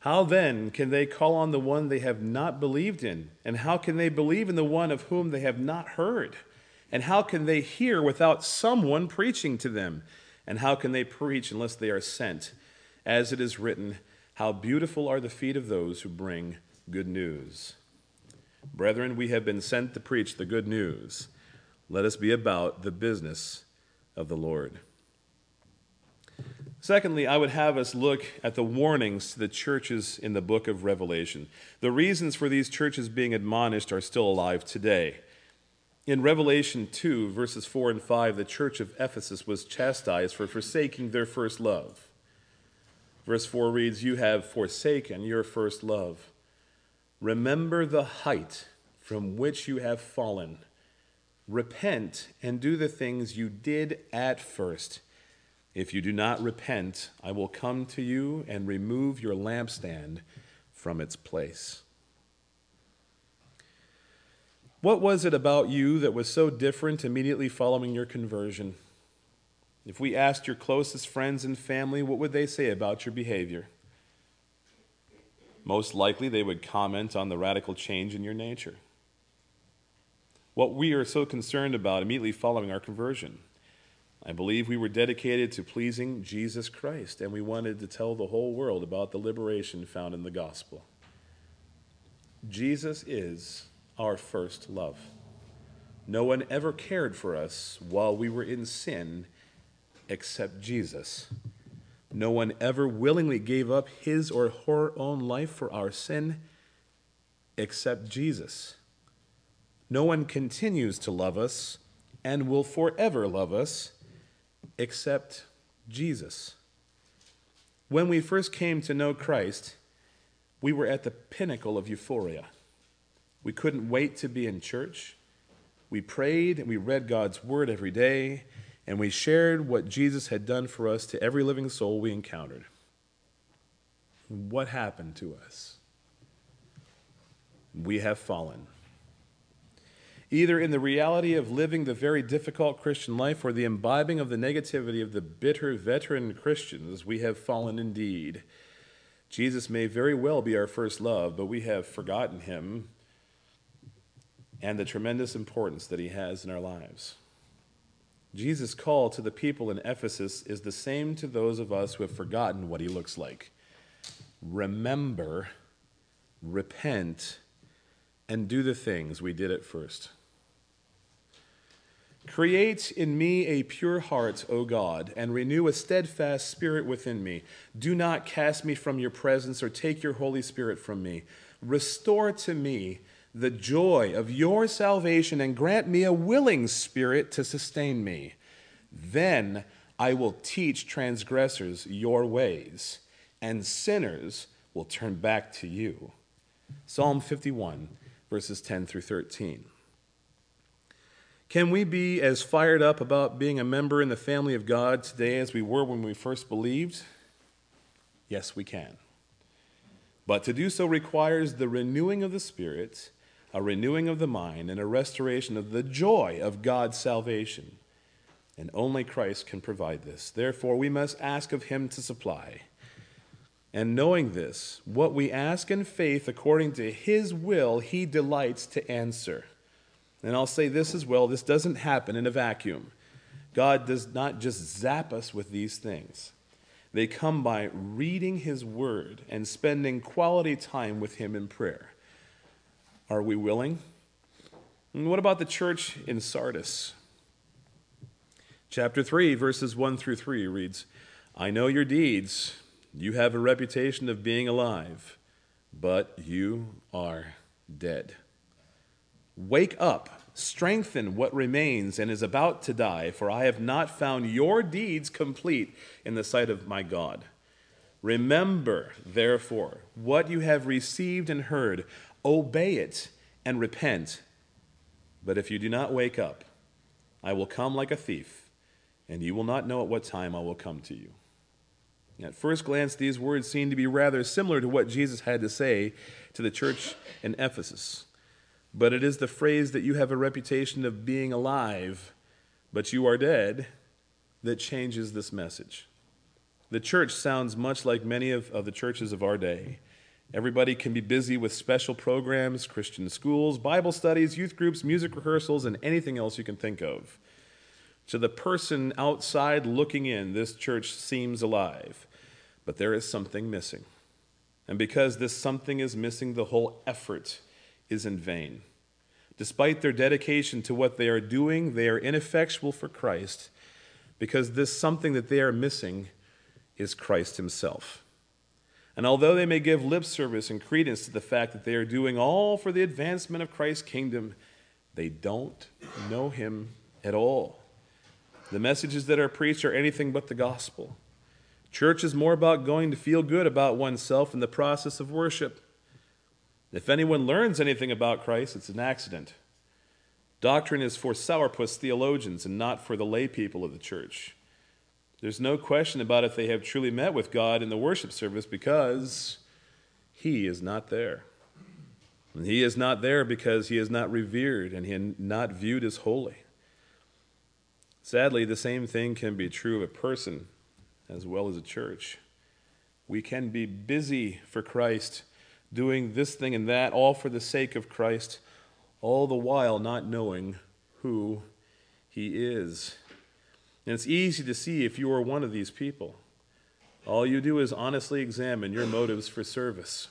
"How then can they call on the one they have not believed in? And how can they believe in the one of whom they have not heard? And how can they hear without someone preaching to them? And how can they preach unless they are sent? As it is written, how beautiful are the feet of those who bring good news." Brethren, we have been sent to preach the good news. Let us be about the business of the Lord. Secondly, I would have us look at the warnings to the churches in the book of Revelation. The reasons for these churches being admonished are still alive today. In Revelation two, verses four and five, the church of Ephesus was chastised for forsaking their first love. Verse four reads, "You have forsaken your first love. Remember the height from which you have fallen. Repent and do the things you did at first. If you do not repent, I will come to you and remove your lampstand from its place." What was it about you that was so different immediately following your conversion? If we asked your closest friends and family, what would they say about your behavior? Most likely, they would comment on the radical change in your nature. What we are so concerned about immediately following our conversion. I believe we were dedicated to pleasing Jesus Christ, and we wanted to tell the whole world about the liberation found in the gospel. Jesus is our first love. No one ever cared for us while we were in sin except Jesus. No one ever willingly gave up his or her own life for our sin except Jesus. No one continues to love us and will forever love us except Jesus. When we first came to know Christ, we were at the pinnacle of euphoria. We couldn't wait to be in church. We prayed and we read God's word every day, and we shared what Jesus had done for us to every living soul we encountered. What happened to us? We have fallen. Either in the reality of living the very difficult Christian life or the imbibing of the negativity of the bitter veteran Christians, we have fallen indeed. Jesus may very well be our first love, but we have forgotten him and the tremendous importance that he has in our lives. Jesus' call to the people in Ephesus is the same to those of us who have forgotten what he looks like. Remember, repent, and do the things we did at first. Create in me a pure heart, O God, and renew a steadfast spirit within me. Do not cast me from your presence or take your Holy Spirit from me. Restore to me the joy of your salvation and grant me a willing spirit to sustain me. Then I will teach transgressors your ways, and sinners will turn back to you. Psalm fifty-one, verses ten through thirteen. Can we be as fired up about being a member in the family of God today as we were when we first believed? Yes, we can. But to do so requires the renewing of the Spirit, a renewing of the mind, and a restoration of the joy of God's salvation. And only Christ can provide this. Therefore, we must ask of him to supply. And knowing this, what we ask in faith according to his will, he delights to answer. And I'll say this as well, this doesn't happen in a vacuum. God does not just zap us with these things. They come by reading his word and spending quality time with him in prayer. Are we willing? And what about the church in Sardis? Chapter three, verses one through three reads, I know your deeds. You have a reputation of being alive, but you are dead. Wake up, strengthen what remains and is about to die, for I have not found your deeds complete in the sight of my God. Remember, therefore, what you have received and heard, obey it and repent. But if you do not wake up, I will come like a thief, and you will not know at what time I will come to you. At first glance, these words seem to be rather similar to what Jesus had to say to the church in Ephesus. But it is the phrase that you have a reputation of being alive, but you are dead, that changes this message. The church sounds much like many of, of the churches of our day. Everybody can be busy with special programs, Christian schools, Bible studies, youth groups, music rehearsals, and anything else you can think of. To the person outside looking in, this church seems alive, but there is something missing. And because this something is missing, the whole effort is in vain. Despite their dedication to what they are doing, they are ineffectual for Christ because this something that they are missing is Christ himself. And although they may give lip service and credence to the fact that they are doing all for the advancement of Christ's kingdom, they don't know him at all. The messages that are preached are anything but the gospel. Church is more about going to feel good about oneself in the process of worship. If anyone learns anything about Christ, it's an accident. Doctrine is for sourpuss theologians and not for the lay people of the church. There's no question about if they have truly met with God in the worship service because he is not there. And he is not there because he is not revered and he is not viewed as holy. Sadly, the same thing can be true of a person as well as a church. We can be busy for Christ, doing this thing and that, all for the sake of Christ, all the while not knowing who he is. And it's easy to see if you are one of these people. All you do is honestly examine your motives for service.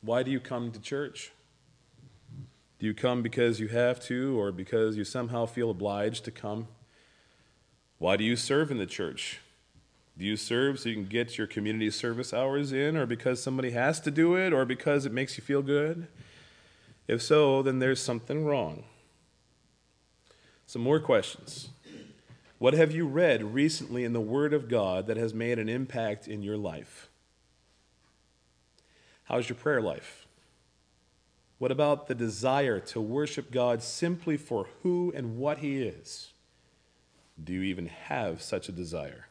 Why do you come to church? Do you come because you have to or because you somehow feel obliged to come? Why do you serve in the church? Do you serve so you can get your community service hours in, or because somebody has to do it, or because it makes you feel good? If so, then there's something wrong. Some more questions. What have you read recently in the Word of God that has made an impact in your life? How's your prayer life? What about the desire to worship God simply for who and what he is? Do you even have such a desire?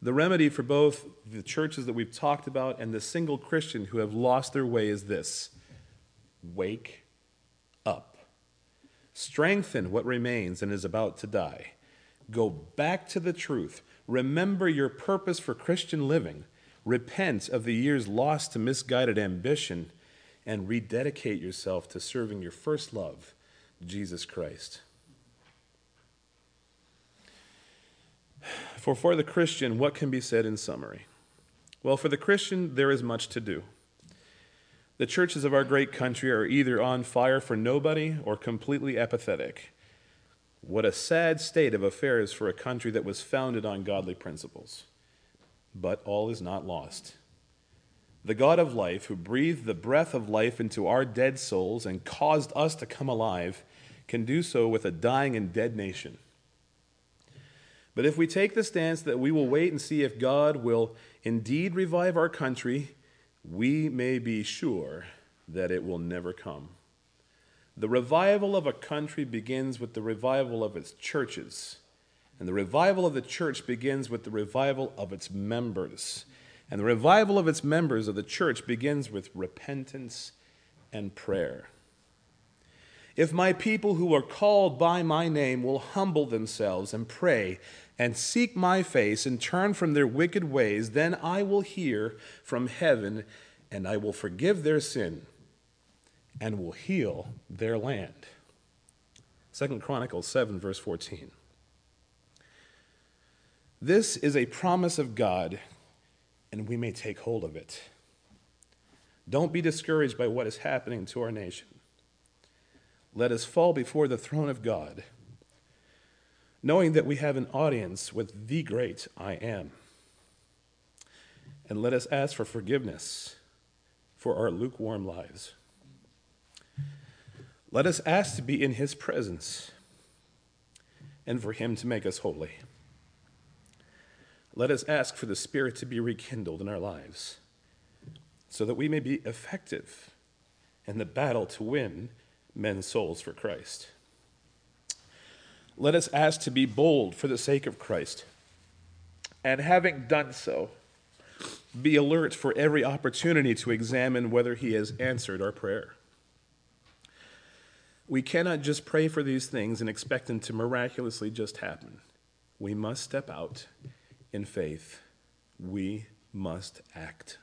The remedy for both the churches that we've talked about and the single Christian who have lost their way is this: wake up. Strengthen what remains and is about to die. Go back to the truth. Remember your purpose for Christian living. Repent of the years lost to misguided ambition and rededicate yourself to serving your first love, Jesus Christ. For for the Christian, what can be said in summary? Well, for the Christian, there is much to do. The churches of our great country are either on fire for nobody or completely apathetic. What a sad state of affairs for a country that was founded on godly principles. But all is not lost. The God of life, who breathed the breath of life into our dead souls and caused us to come alive, can do so with a dying and dead nation. But if we take the stance that we will wait and see if God will indeed revive our country, we may be sure that it will never come. The revival of a country begins with the revival of its churches, and the revival of the church begins with the revival of its members, and the revival of its members of the church begins with repentance and prayer. If my people who are called by my name will humble themselves and pray and seek my face and turn from their wicked ways, then I will hear from heaven and I will forgive their sin and will heal their land. Second Chronicles seven, verse fourteen. This is a promise of God, and we may take hold of it. Don't be discouraged by what is happening to our nation. Let us fall before the throne of God, knowing that we have an audience with the great I am. And let us ask for forgiveness for our lukewarm lives. Let us ask to be in his presence and for him to make us holy. Let us ask for the Spirit to be rekindled in our lives so that we may be effective in the battle to win men's souls for Christ. Let us ask to be bold for the sake of Christ, and having done so, be alert for every opportunity to examine whether he has answered our prayer. We cannot just pray for these things and expect them to miraculously just happen. We must step out in faith. We must act.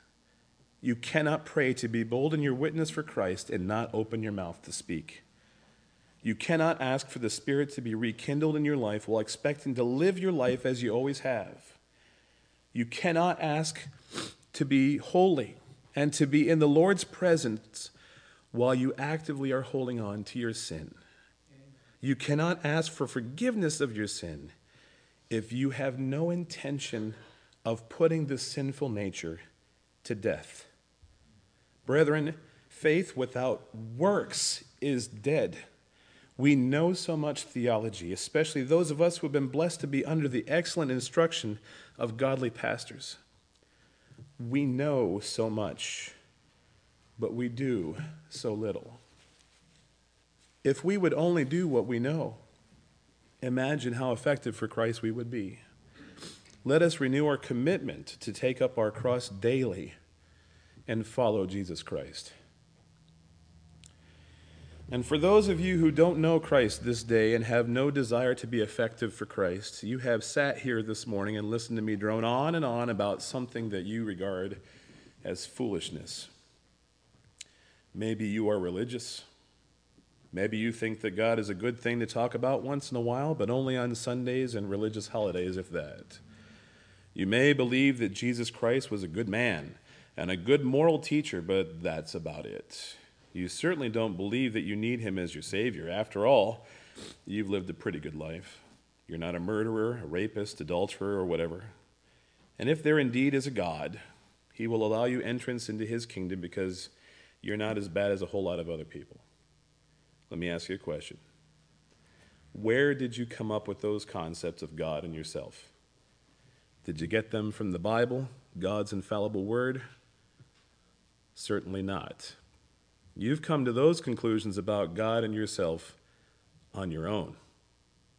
You cannot pray to be bold in your witness for Christ and not open your mouth to speak. You cannot ask for the Spirit to be rekindled in your life while expecting to live your life as you always have. You cannot ask to be holy and to be in the Lord's presence while you actively are holding on to your sin. You cannot ask for forgiveness of your sin if you have no intention of putting this sinful nature to death. Brethren, faith without works is dead. We know so much theology, especially those of us who have been blessed to be under the excellent instruction of godly pastors. We know so much, but we do so little. If we would only do what we know, imagine how effective for Christ we would be. Let us renew our commitment to take up our cross daily and follow Jesus Christ. And for those of you who don't know Christ this day and have no desire to be effective for Christ, you have sat here this morning and listened to me drone on and on about something that you regard as foolishness. Maybe you are religious. Maybe you think that God is a good thing to talk about once in a while, but only on Sundays and religious holidays, if that. You may believe that Jesus Christ was a good man and a good moral teacher, but that's about it. You certainly don't believe that you need him as your Savior. After all, you've lived a pretty good life. You're not a murderer, a rapist, adulterer, or whatever. And if there indeed is a God, he will allow you entrance into his kingdom because you're not as bad as a whole lot of other people. Let me ask you a question. Where did you come up with those concepts of God and yourself? Did you get them from the Bible, God's infallible word? Certainly not. You've come to those conclusions about God and yourself on your own.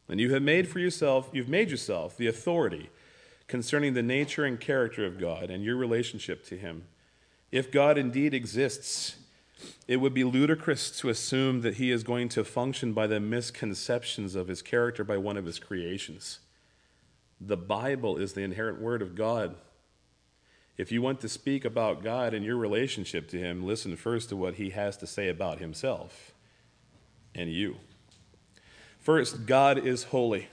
And you have made for yourself, you've made yourself the authority concerning the nature and character of God and your relationship to him. If God indeed exists, it would be ludicrous to assume that he is going to function by the misconceptions of his character by one of his creations. The Bible is the inerrant word of God. If you want to speak about God and your relationship to him, listen first to what he has to say about himself and you. First, God is holy.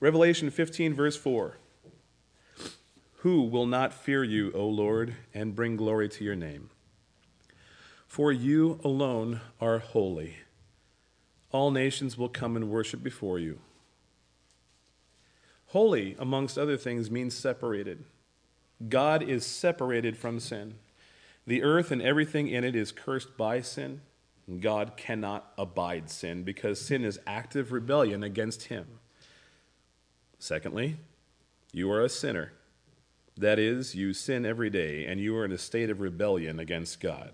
Revelation fifteen, verse four. Who will not fear you, O Lord, and bring glory to your name? For you alone are holy. All nations will come and worship before you. Holy, amongst other things, means separated. God is separated from sin. The earth and everything in it is cursed by sin. God cannot abide sin because sin is active rebellion against him. Secondly, you are a sinner. That is, you sin every day, and you are in a state of rebellion against God.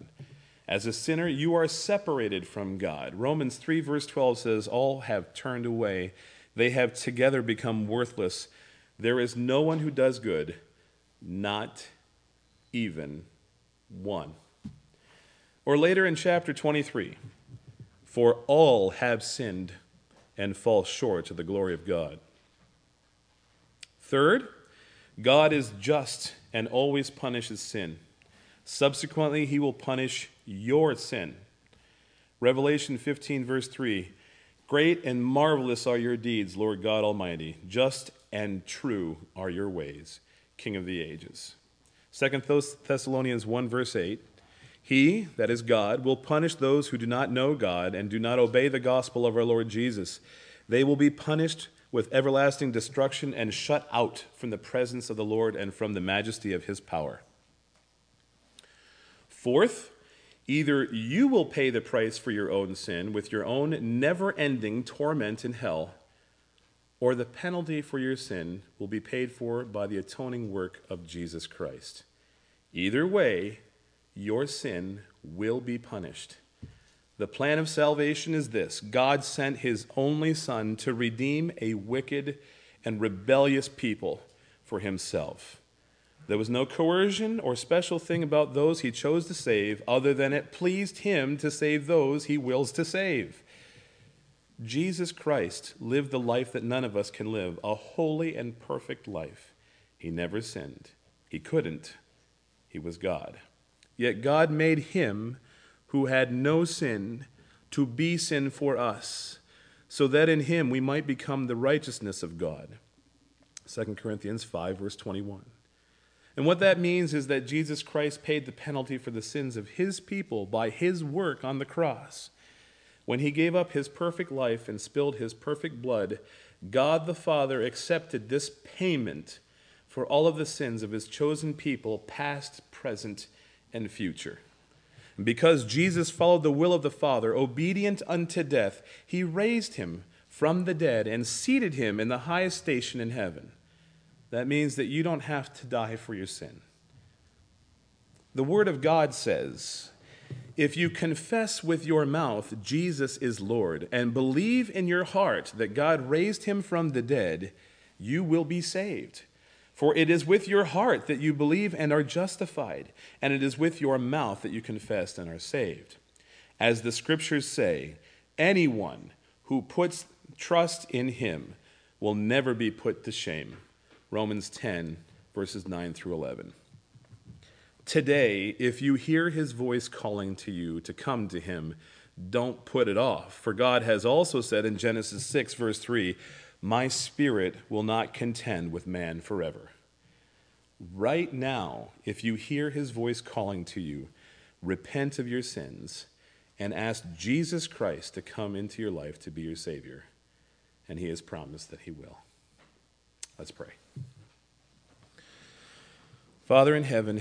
As a sinner, you are separated from God. Romans three, verse twelve says, all have turned away. They have together become worthless. There is no one who does good, not even one. Or later in chapter twenty-three, for all have sinned and fall short of the glory of God. Third, God is just and always punishes sin. Subsequently, he will punish your sin. Revelation fifteen, verse three, great and marvelous are your deeds, Lord God Almighty. Just and true are your ways, King of the ages. Second Thessalonians one, verse eight, he, that is God, will punish those who do not know God and do not obey the gospel of our Lord Jesus. They will be punished with everlasting destruction and shut out from the presence of the Lord and from the majesty of his power. Fourth, either you will pay the price for your own sin with your own never-ending torment in hell, or the penalty for your sin will be paid for by the atoning work of Jesus Christ. Either way, your sin will be punished. The plan of salvation is this: God sent his only Son to redeem a wicked and rebellious people for himself. There was no coercion or special thing about those he chose to save, other than it pleased him to save those he wills to save. Jesus Christ lived the life that none of us can live, a holy and perfect life. He never sinned. He couldn't. He was God. Yet God made him who had no sin to be sin for us, so that in him we might become the righteousness of God. Second Corinthians five, verse twenty-one. And what that means is that Jesus Christ paid the penalty for the sins of his people by his work on the cross. When he gave up his perfect life and spilled his perfect blood, God the Father accepted this payment for all of the sins of his chosen people, past, present, and future. Because Jesus followed the will of the Father, obedient unto death, he raised him from the dead and seated him in the highest station in heaven. That means that you don't have to die for your sin. The Word of God says, if you confess with your mouth Jesus is Lord and believe in your heart that God raised him from the dead, you will be saved. For it is with your heart that you believe and are justified, and it is with your mouth that you confess and are saved. As the Scriptures say, anyone who puts trust in him will never be put to shame. Romans ten, verses nine through eleven. Today, if you hear his voice calling to you to come to him, don't put it off. For God has also said in Genesis six, verse three, my spirit will not contend with man forever. Right now, if you hear his voice calling to you, repent of your sins and ask Jesus Christ to come into your life to be your Savior. And he has promised that he will. Let's pray. Father in heaven,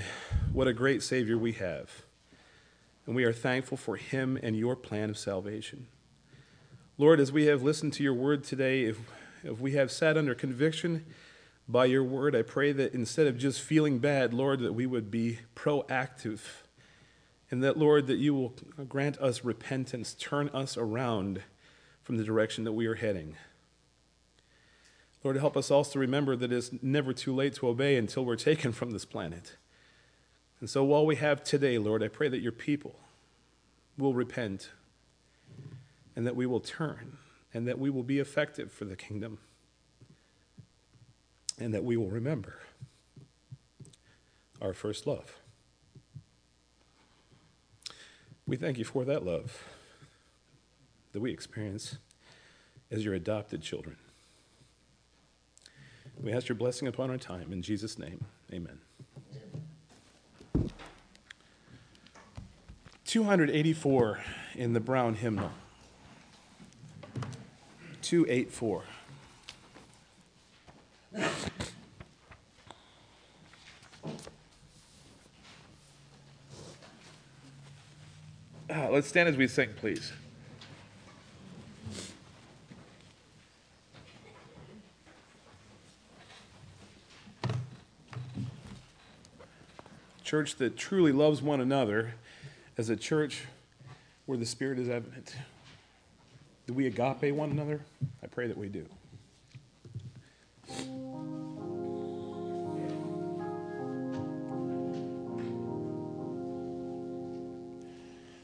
what a great Savior we have. And we are thankful for him and your plan of salvation. Lord, as we have listened to your word today, if, if we have sat under conviction by your word, I pray that instead of just feeling bad, Lord, that we would be proactive. And that, Lord, that you will grant us repentance, turn us around from the direction that we are heading. Lord, help us also remember that it's never too late to obey until we're taken from this planet. And so while we have today, Lord, I pray that your people will repent and that we will turn and that we will be effective for the kingdom and that we will remember. our first love. We thank you for that love that we experience as your adopted children. We ask your blessing upon our time. In Jesus' name, amen. two eighty-four in the Brown Hymnal. two eighty-four. Ah, let's stand as we sing, please. Church that truly loves one another as a church where the Spirit is evident. Do we agape one another? I pray that we do.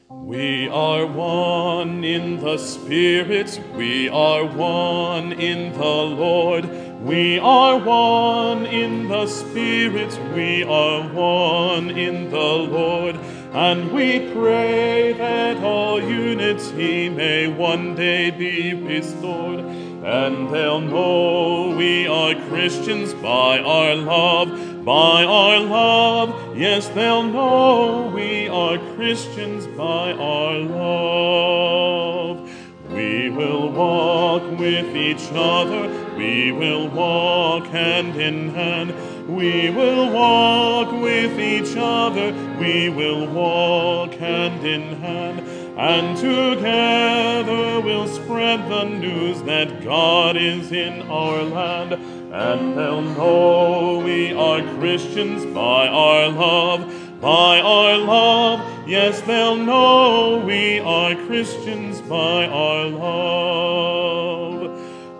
We are one in the Spirit, we are one in the Lord. We are one in the Spirit, we are one in the Lord. And we pray that all unity may one day be restored. And they'll know we are Christians by our love, by our love. Yes, they'll know we are Christians by our love. We will walk with each other, we will walk hand in hand. We will walk with each other, we will walk hand in hand, and together we'll spread the news that God is in our land. And they'll know we are Christians by our love, by our love. Yes, they'll know we are Christians by our love.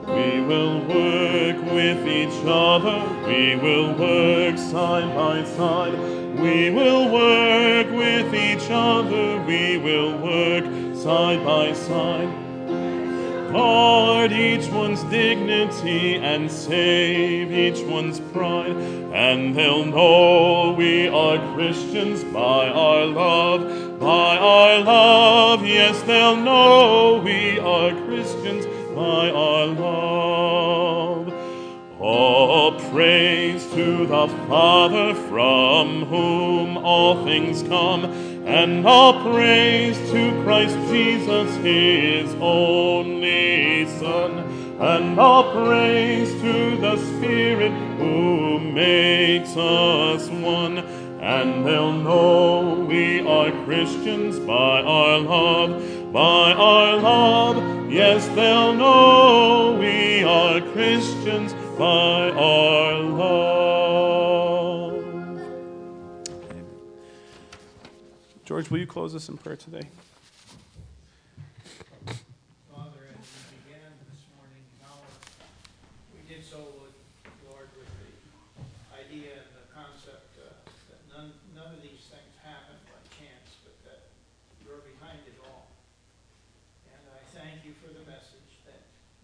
We will work with each other, we will work side by side. We will work with each other, we will work side by side. Guard each one's dignity and save each one's pride. And they'll know we are Christians by our love, by our love. Yes, they'll know we are Christians by our love. All praise to the Father, from whom all things come, and all praise to Christ Jesus, his only Son, and all praise to the Spirit, who makes us one. And they'll know we are Christians by our love, by our love. Yes, they'll know we are Christians by our love. Amen. George, will you close us in prayer today? Father, as we began this morning, now we did so, with, Lord, with the idea and the concept uh, that none, none of these things happen by chance, but that you're behind it all. Thank you for the message that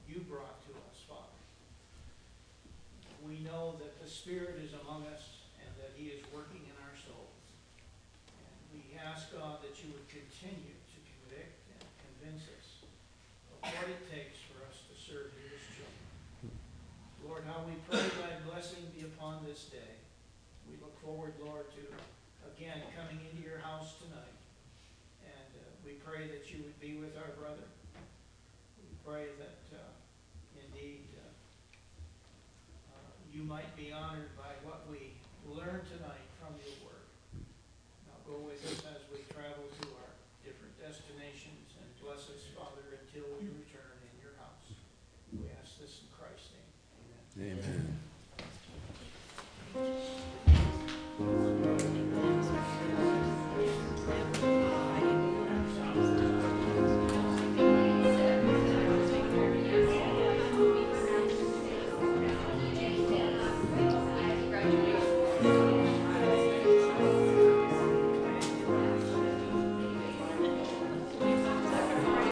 you brought to us, Father. We know that the Spirit is among us and that he is working in our souls. And we ask, God, that you would continue to convict and convince us of what it takes for us to serve you as children. Lord, how we pray thy blessing be upon this day. We look forward, Lord, to again coming into your house tonight. And uh, we pray that you would be with our brother. Pray that uh, indeed uh, uh, you might be honored by what we learned tonight from your word. Now go with us as we travel to our different destinations, and bless us, Father, until we return in your house. We ask this in Christ's name. Amen. Amen.